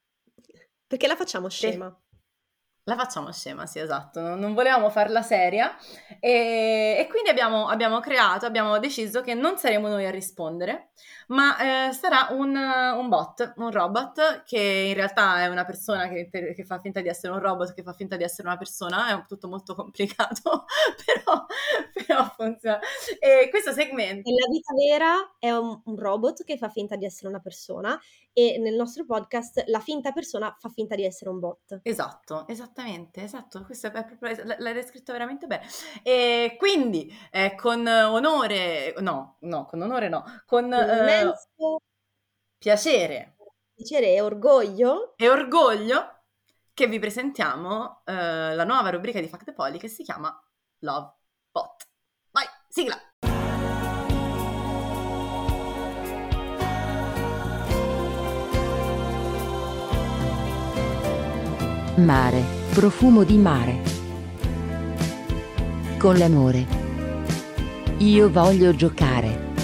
perché la facciamo scema. Sì. La facciamo scema, sì, esatto, non volevamo farla seria e, e quindi abbiamo, abbiamo creato, abbiamo deciso che non saremo noi a rispondere, ma eh, sarà un, un bot, un robot, che in realtà è una persona che, che fa finta di essere un robot, che fa finta di essere una persona, è tutto molto complicato, però, però funziona. E questo segmento... Nella vita vera è un, un robot che fa finta di essere una persona e nel nostro podcast la finta persona fa finta di essere un bot. Esatto, esatto. Esattamente, esatto, questo è proprio, l'hai descritto veramente bene. E quindi eh, con onore, no, no, con onore no, con eh, piacere, piacere e orgoglio e orgoglio che vi presentiamo eh, la nuova rubrica di Fuck the Poly che si chiama Love Boat. Vai, sigla. Mare. Profumo di mare. Con l'amore. Io voglio giocare.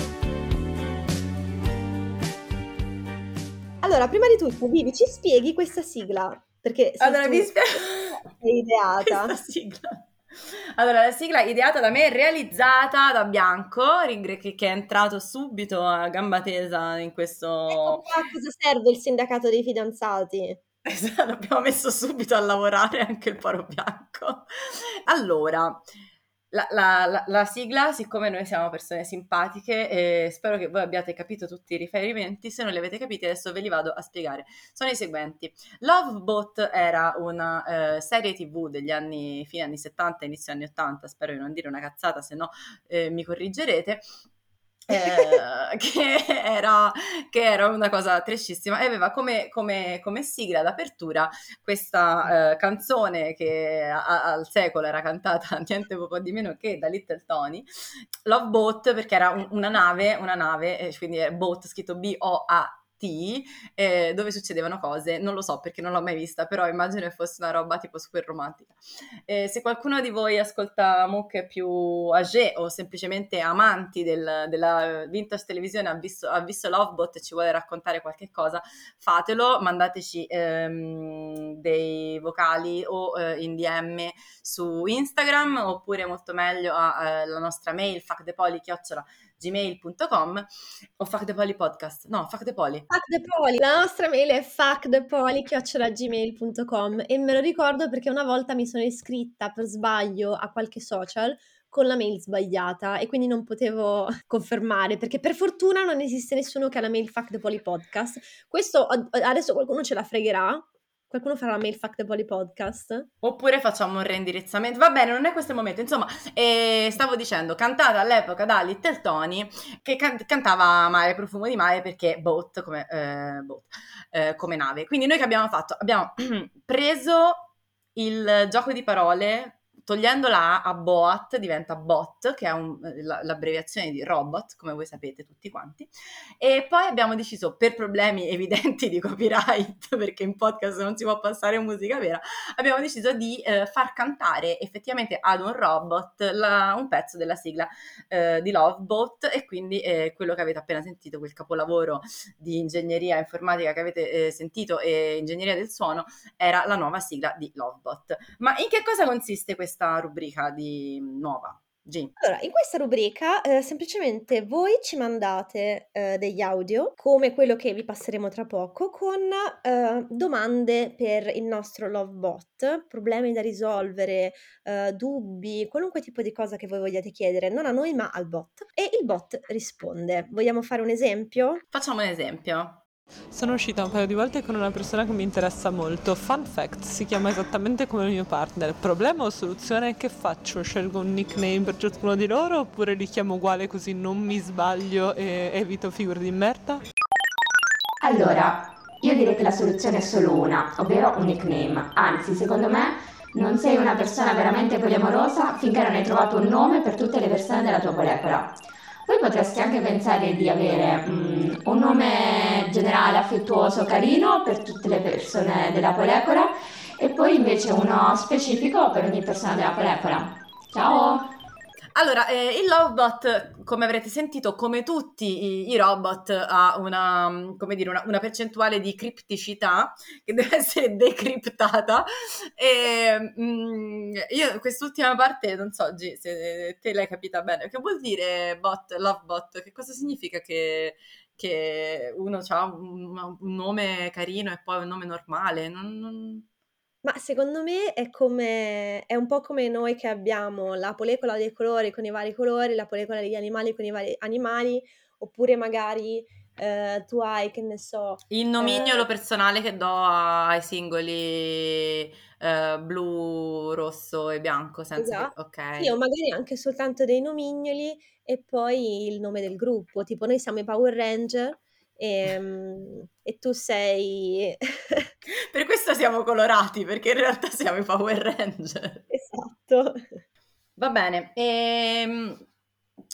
Allora, prima di tutto, Bibi, ci spieghi questa sigla? Perché allora, vi spiego. È ideata. Questa sigla. Allora, la sigla ideata da me, realizzata da Bianco, che è entrato subito a gamba tesa in questo... Ecco qua, cosa serve il sindacato dei fidanzati? Esatto, abbiamo messo subito a lavorare anche il paro bianco. Allora, la, la, la, la sigla, siccome noi siamo persone simpatiche, eh, spero che voi abbiate capito tutti i riferimenti, se non li avete capiti adesso ve li vado a spiegare. Sono i seguenti. Love Boat era una eh, serie tv degli anni, fine anni settanta, inizio anni ottanta, spero di non dire una cazzata, se no eh, mi corrigerete. Eh, che, era, che era una cosa trescissima e aveva come, come, come sigla d'apertura questa eh, canzone che a, a, al secolo era cantata niente po' di meno che da Little Tony, Love Boat, perché era un, una nave, una nave, eh, quindi è boat scritto B O A T T, eh, dove succedevano cose, non lo so perché non l'ho mai vista, però immagino che fosse una roba tipo super romantica. Eh, se qualcuno di voi ascolta M O O C più âgé o semplicemente amanti del, della vintage televisione, ha visto, ha visto Love Boat e ci vuole raccontare qualche cosa, fatelo, mandateci ehm, dei vocali o eh, in D M su Instagram, oppure molto meglio alla nostra mail fuck the poly chiocciola gmail punto com o Fuck the Poly podcast. No, Fuck the Poly. Fuck the Poly. La nostra mail è fuck the poly chiocciola gmail punto com e me lo ricordo perché una volta mi sono iscritta per sbaglio a qualche social con la mail sbagliata e quindi non potevo confermare, perché per fortuna non esiste nessuno che ha la mail Fuck the Poly podcast. Questo adesso qualcuno ce la fregherà. Qualcuno farà la mail Fuck the Poly podcast? Oppure facciamo un reindirizzamento. Va bene, non è questo il momento. Insomma, eh, stavo dicendo, cantata all'epoca da Little Tony, che can- cantava Mare, profumo di mare, perché boat come, eh, boat, eh, come nave. Quindi noi che abbiamo fatto? Abbiamo preso il gioco di parole, togliendo la A a boat diventa bot, che è un, la, l'abbreviazione di robot, come voi sapete tutti quanti, e poi abbiamo deciso, per problemi evidenti di copyright, perché in podcast non si può passare musica vera, abbiamo deciso di eh, far cantare effettivamente ad un robot la, un pezzo della sigla eh, di Love Boat, e quindi eh, quello che avete appena sentito, quel capolavoro di ingegneria informatica che avete eh, sentito e ingegneria del suono, era la nuova sigla di Love Boat. Ma in che cosa consiste questa questa rubrica di nuova? G. Allora, in questa rubrica eh, semplicemente voi ci mandate eh, degli audio, come quello che vi passeremo tra poco, con eh, domande per il nostro Love Bot, problemi da risolvere, eh, dubbi, qualunque tipo di cosa che voi vogliate chiedere, non a noi ma al bot, e il bot risponde. Vogliamo fare un esempio? Facciamo un esempio. Sono uscita un paio di volte con una persona che mi interessa molto. Fun fact, si chiama esattamente come il mio partner. Problema o soluzione? Che faccio? Scelgo un nickname per ciascuno di loro oppure li chiamo uguale così non mi sbaglio e evito figure di merda? Allora, io direi che la soluzione è solo una, ovvero un nickname. Anzi, secondo me non sei una persona veramente poliamorosa finché non hai trovato un nome per tutte le persone della tua molecola. Poi potresti anche pensare di avere mm, un nome generale, affettuoso, carino per tutte le persone della polecola e poi invece uno specifico per ogni persona della polecola. Ciao! Allora, eh, il Lovebot, come avrete sentito, come tutti i, i robot, ha una, come dire, una, una percentuale di cripticità che deve essere decriptata. E, mh, io quest'ultima parte, non so, G, se te l'hai capita bene, che vuol dire bot, Lovebot? Che cosa significa che, che uno ha un, un nome carino e poi un nome normale? Non... non... Ma secondo me è come è un po' come noi che abbiamo la polecola dei colori con i vari colori, la polecola degli animali con i vari animali, oppure magari eh, tu hai, che ne so... Il nomignolo eh, personale che do ai singoli eh, blu, rosso e bianco, senza esatto. Che, ok. Sì, o magari anche soltanto dei nomignoli e poi il nome del gruppo, tipo noi siamo i Power Ranger e, e tu sei... Per questo siamo colorati, perché in realtà siamo i Power Ranger. Esatto. Va bene. Ehm...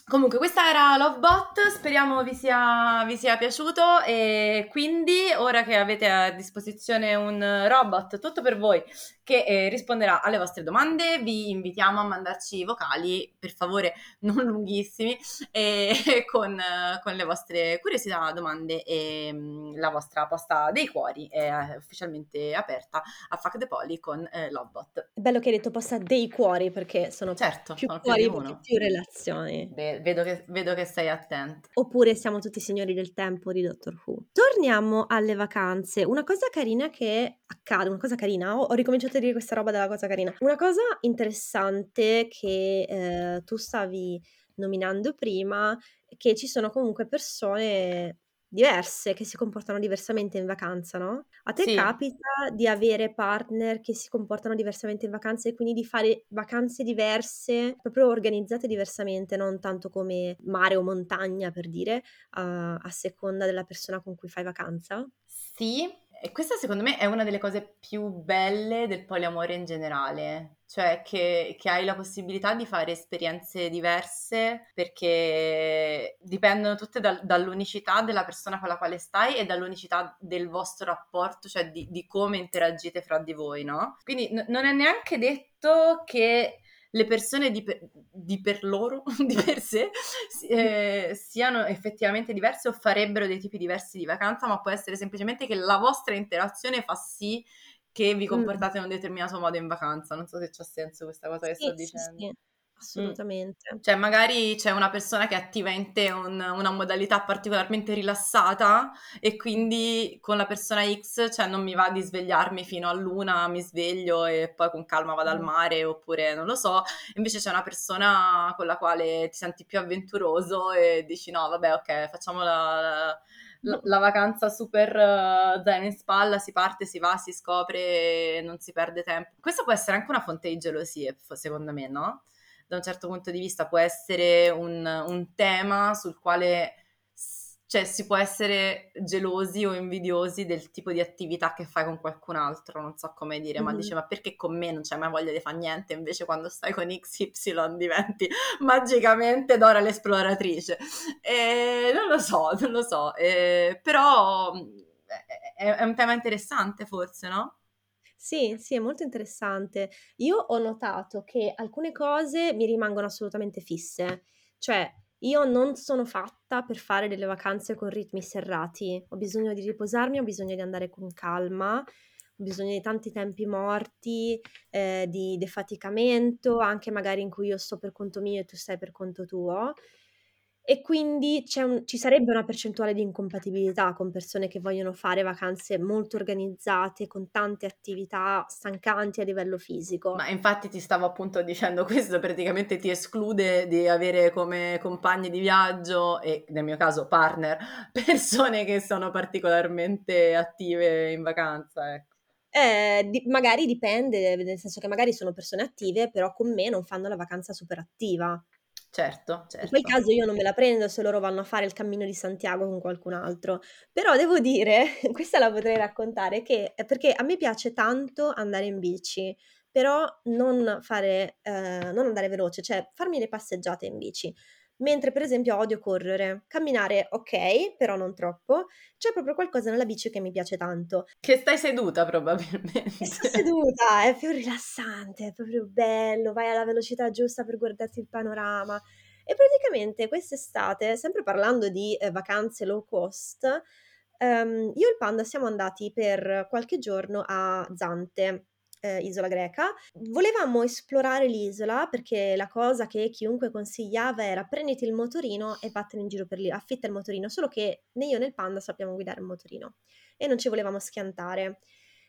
Comunque questa era Lovebot, speriamo vi sia, vi sia piaciuto e quindi ora che avete a disposizione un robot tutto per voi che eh, risponderà alle vostre domande, vi invitiamo a mandarci vocali, per favore non lunghissimi, e con, con le vostre curiosità, domande e mh, la vostra posta dei cuori è ufficialmente aperta a Fuck the Poly con eh, Lovebot. È bello che hai detto posta dei cuori perché sono certo, più sono cuori più, più relazioni. Beh, Vedo che, vedo che sei attenta. Oppure siamo tutti signori del tempo di Doctor Who. Torniamo alle vacanze. Una cosa carina che accade, una cosa carina, ho, ho ricominciato a dire questa roba della cosa carina. Una cosa interessante che eh, tu stavi nominando prima, che ci sono comunque persone diverse che si comportano diversamente in vacanza, no? A te sì. Capita di avere partner che si comportano diversamente in vacanza e quindi di fare vacanze diverse, proprio organizzate diversamente, non tanto come mare o montagna per dire, uh, a seconda della persona con cui fai vacanza? Sì, E questa secondo me è una delle cose più belle del poliamore in generale, cioè che, che hai la possibilità di fare esperienze diverse perché dipendono tutte dal, dall'unicità della persona con la quale stai e dall'unicità del vostro rapporto, cioè di, di come interagite fra di voi, no? Quindi n- non è neanche detto che le persone di per, di per loro, di per sé, eh, siano effettivamente diverse o farebbero dei tipi diversi di vacanza, ma può essere semplicemente che la vostra interazione fa sì che vi comportate in un determinato modo in vacanza. Non so se c'ha senso questa cosa che sì, sto dicendo. Sì, sì. Assolutamente. Mm. Cioè magari c'è una persona che attiva in te un, una modalità particolarmente rilassata e quindi con la persona X, cioè non mi va di svegliarmi fino all'una, mi sveglio e poi con calma vado al mare, oppure non lo so, invece c'è una persona con la quale ti senti più avventuroso e dici no vabbè ok, facciamo la, la, la vacanza super uh, zaino in spalla, si parte, si va, si scopre, non si perde tempo. Questo può essere anche una fonte di gelosie, secondo me, no? Da un certo punto di vista può essere un, un tema sul quale, cioè, si può essere gelosi o invidiosi del tipo di attività che fai con qualcun altro, non so come dire, mm-hmm. ma dice, ma perché con me non c'hai mai voglia di fare niente, invece quando stai con X Y diventi magicamente Dora l'esploratrice. E non lo so, non lo so, e, però è, è un tema interessante forse, no? Sì, sì, è molto interessante. Io ho notato che alcune cose mi rimangono assolutamente fisse, cioè io non sono fatta per fare delle vacanze con ritmi serrati, ho bisogno di riposarmi, ho bisogno di andare con calma, ho bisogno di tanti tempi morti, eh, di defaticamento, anche magari in cui io sto per conto mio e tu stai per conto tuo. E quindi c'è un, ci sarebbe una percentuale di incompatibilità con persone che vogliono fare vacanze molto organizzate, con tante attività stancanti a livello fisico. Ma infatti ti stavo appunto dicendo questo, praticamente ti esclude di avere come compagni di viaggio, e nel mio caso partner, persone che sono particolarmente attive in vacanza, ecco. Eh, di, magari dipende, nel senso che magari sono persone attive, però con me non fanno la vacanza super attiva. Certo, certo. In quel caso io non me la prendo se loro vanno a fare il cammino di Santiago con qualcun altro, però devo dire, questa la potrei raccontare, che è perché a me piace tanto andare in bici, però non fare, eh, non andare veloce, cioè farmi le passeggiate in bici, mentre per esempio odio correre, camminare ok, però non troppo, c'è proprio qualcosa nella bici che mi piace tanto. Che stai seduta probabilmente. Sto seduta, è più rilassante, è proprio bello, vai alla velocità giusta per guardarti il panorama. E praticamente quest'estate, sempre parlando di eh, vacanze low cost, ehm, io e il Panda siamo andati per qualche giorno a Zante, Eh, isola greca. Volevamo esplorare l'isola perché la cosa che chiunque consigliava era prenditi il motorino e vattene in giro per lì, affitta il motorino, solo che né io né il Panda sappiamo guidare il motorino e non ci volevamo schiantare.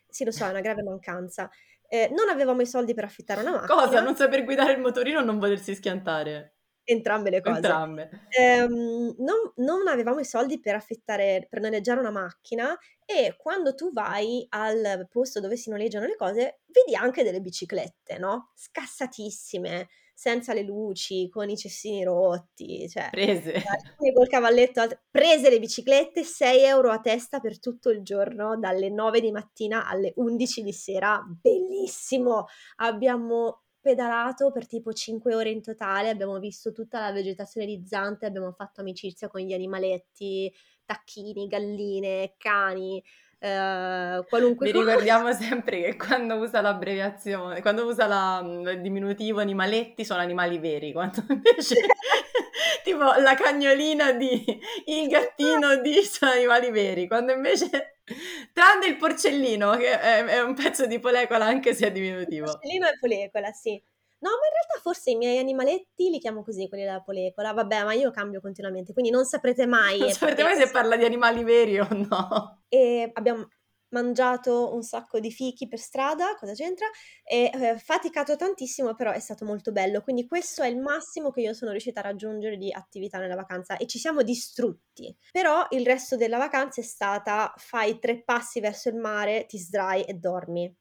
Sì, lo so, è una grave mancanza. Eh, non avevamo i soldi per affittare una macchina. Cosa? Non saper guidare il motorino o non volersi schiantare? Entrambe le cose. Entrambe. Eh, non, non avevamo i soldi per affittare, per noleggiare una macchina, e quando tu vai al posto dove si noleggiano le cose vedi anche delle biciclette, no? Scassatissime, senza le luci, con i cestini rotti, cioè prese col cavalletto, alt- prese le biciclette, sei euro a testa per tutto il giorno, dalle nove di mattina alle undici di sera. Bellissimo, abbiamo pedalato per tipo cinque ore in totale, abbiamo visto tutta la vegetazione di Zante, abbiamo fatto amicizia con gli animaletti, tacchini, galline, cani, eh, qualunque Mi cosa. Mi ricordiamo sempre che quando usa l'abbreviazione, quando usa la, il diminutivo animaletti, sono animali veri, quando invece tipo la cagnolina di il gattino di sono animali veri, quando invece tranne il porcellino che è, è un pezzo di polecola anche se è diminutivo. Il porcellino è polecola, sì. No, ma in realtà forse i miei animaletti li chiamo così, quelli della polecola. Vabbè, ma io cambio continuamente, quindi non saprete mai. Non saprete mai se parla di animali veri o no. E abbiamo mangiato un sacco di fichi per strada, cosa c'entra? E eh, faticato tantissimo, però è stato molto bello. Quindi questo è il massimo che io sono riuscita a raggiungere di attività nella vacanza, e ci siamo distrutti. Però il resto della vacanza è stata fai tre passi verso il mare, ti sdrai e dormi.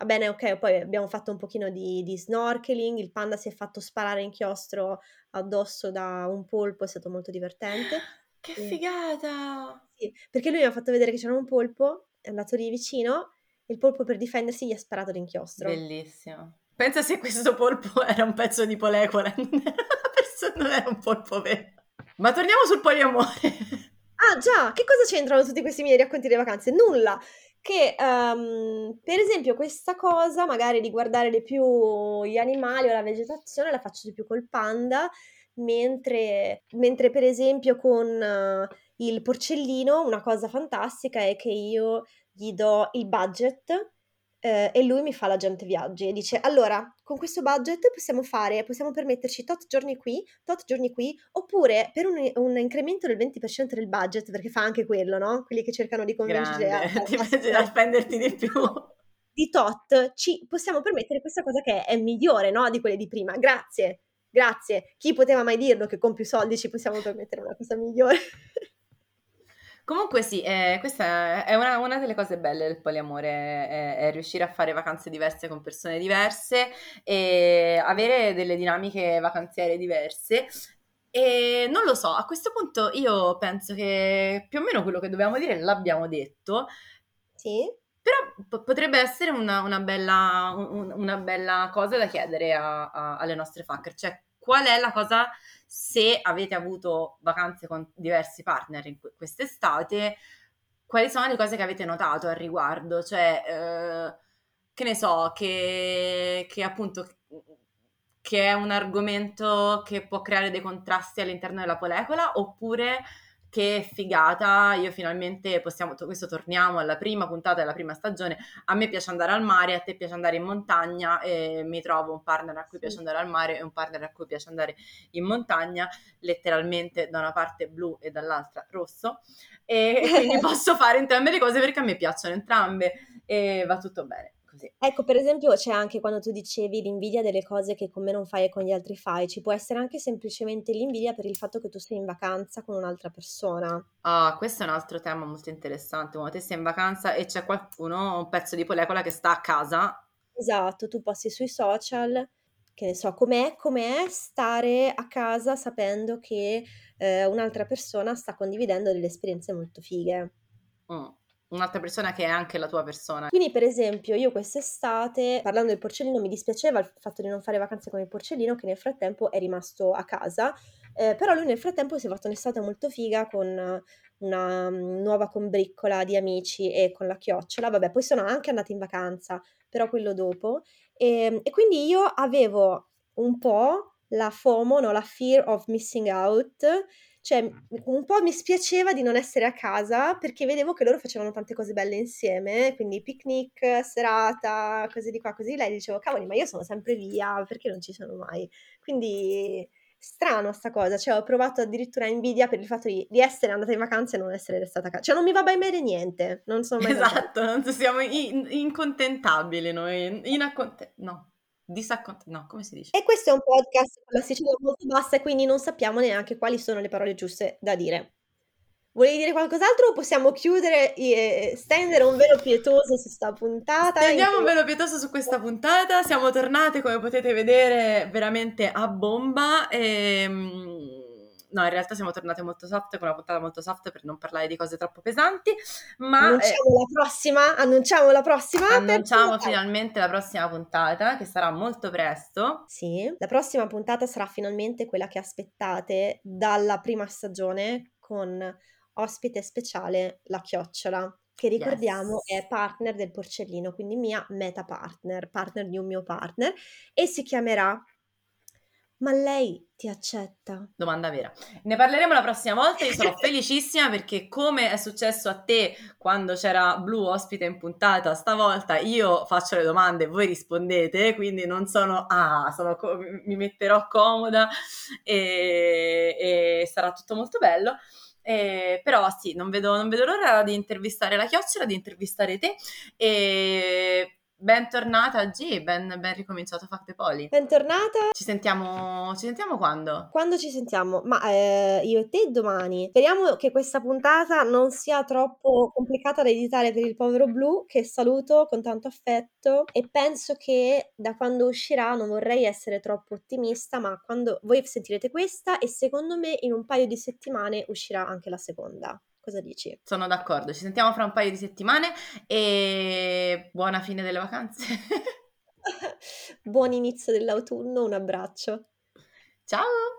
Va bene, ok, poi abbiamo fatto un pochino di, di snorkeling, il Panda si è fatto sparare inchiostro addosso da un polpo, è stato molto divertente. Che figata! Sì, perché lui mi ha fatto vedere che c'era un polpo è andato lì vicino e il polpo per difendersi gli ha sparato l'inchiostro. Bellissimo. Pensa se questo polpo era un pezzo di polecora, non era, non era un polpo vero. Ma torniamo sul poliamore. Ah già, che cosa c'entrano tutti questi miei racconti delle vacanze? Nulla! Che um, per esempio questa cosa magari di guardare di più gli animali o la vegetazione la faccio di più col panda, mentre, mentre per esempio con uh, il porcellino una cosa fantastica è che io gli do il budget eh, e lui mi fa la gente viaggi e dice allora con questo budget possiamo fare, possiamo permetterci tot giorni qui, tot giorni qui, oppure per un, un incremento del venti per cento del budget, perché fa anche quello, no? Quelli che cercano di convincere a, a, ti piace da spenderti di più di tot, ci possiamo permettere questa cosa che è, è migliore, no? Di quelle di prima, grazie, grazie, chi poteva mai dirlo che con più soldi ci possiamo permettere una cosa migliore? Comunque sì, eh, questa è una, una delle cose belle del poliamore, è, è riuscire a fare vacanze diverse con persone diverse e avere delle dinamiche vacanziere diverse. E non lo so, a questo punto io penso che più o meno quello che dovevamo dire l'abbiamo detto. Sì. Però p- potrebbe essere una, una, bella, un, una bella cosa da chiedere a, a, alle nostre fucker, cioè qual è la cosa... Se avete avuto vacanze con diversi partner in quest'estate, quali sono le cose che avete notato al riguardo? Cioè, eh, che ne so, che, che appunto che è un argomento che può creare dei contrasti all'interno della polecola, oppure che figata, io finalmente possiamo, questo torniamo alla prima puntata della prima stagione, a me piace andare al mare, a te piace andare in montagna e mi trovo un partner a cui piace andare al mare e un partner a cui piace andare in montagna, letteralmente da una parte blu e dall'altra rosso, e quindi posso fare entrambe le cose perché a me piacciono entrambe e va tutto bene. Così. Ecco, per esempio c'è anche quando tu dicevi l'invidia delle cose che con me non fai e con gli altri fai, ci può essere anche semplicemente l'invidia per il fatto che tu sei in vacanza con un'altra persona. Ah, questo è un altro tema molto interessante, quando te sei in vacanza e c'è qualcuno, un pezzo di polecola che sta a casa. Esatto, tu posti sui social, che ne so, com'è, com'è stare a casa sapendo che eh, un'altra persona sta condividendo delle esperienze molto fighe. Mm. Un'altra persona che è anche la tua persona. Quindi per esempio io quest'estate, parlando del porcellino, mi dispiaceva il fatto di non fare vacanze con il porcellino che nel frattempo è rimasto a casa, eh, però lui nel frattempo si è fatto un'estate molto figa con una nuova combriccola di amici e con la chiocciola, vabbè poi sono anche andata in vacanza, però quello dopo, e, e quindi io avevo un po' la FOMO, no? La fear of missing out, cioè un po' mi spiaceva di non essere a casa perché vedevo che loro facevano tante cose belle insieme, quindi picnic, serata, cose di qua, così lei, dicevo cavoli ma io sono sempre via, perché non ci sono mai, quindi strano sta cosa, cioè ho provato addirittura invidia per il fatto di, di essere andata in vacanza e non essere restata a casa, cioè non mi va mai bene niente, non sono mai esatto, non siamo in- incontentabili noi, inacconte- no Disaccont- no, come si dice? E questo è un podcast con la Sicilia molto bassa e quindi non sappiamo neanche quali sono le parole giuste da dire. Volevi dire qualcos'altro o possiamo chiudere e stendere un velo pietoso su questa puntata? Stendiamo un velo pietoso su questa puntata, siamo tornate come potete vedere veramente a bomba e... No, in realtà siamo tornate molto soft, con una puntata molto soft per non parlare di cose troppo pesanti, ma... Annunciamo eh, la prossima, annunciamo la prossima! Annunciamo finalmente la prossima puntata, che sarà molto presto. Sì, la prossima puntata sarà finalmente quella che aspettate dalla prima stagione, con ospite speciale la chiocciola, che ricordiamo yes. è partner del porcellino, quindi mia meta partner, partner di un mio partner, e si chiamerà... Ma lei ti accetta? Domanda vera. Ne parleremo la prossima volta, io sono felicissima perché come è successo a te quando c'era Blu ospite in puntata, stavolta io faccio le domande e voi rispondete, quindi non sono... Ah, sono, mi metterò comoda e, e sarà tutto molto bello. Eh, però sì, non vedo, non vedo l'ora di intervistare la chiocciola, di intervistare te e... Bentornata Gi, ben, ben ricominciato Fuck the Poly. Bentornata. Ci sentiamo, ci sentiamo quando? Quando ci sentiamo? Ma eh, io e te domani. Speriamo che questa puntata non sia troppo complicata da editare per il povero Blu, che saluto con tanto affetto e penso che da quando uscirà, non vorrei essere troppo ottimista, ma quando voi sentirete questa e secondo me in un paio di settimane uscirà anche la seconda. cosa dici? Sono d'accordo, ci sentiamo fra un paio di settimane e buona fine delle vacanze. Buon inizio dell'autunno, un abbraccio. Ciao!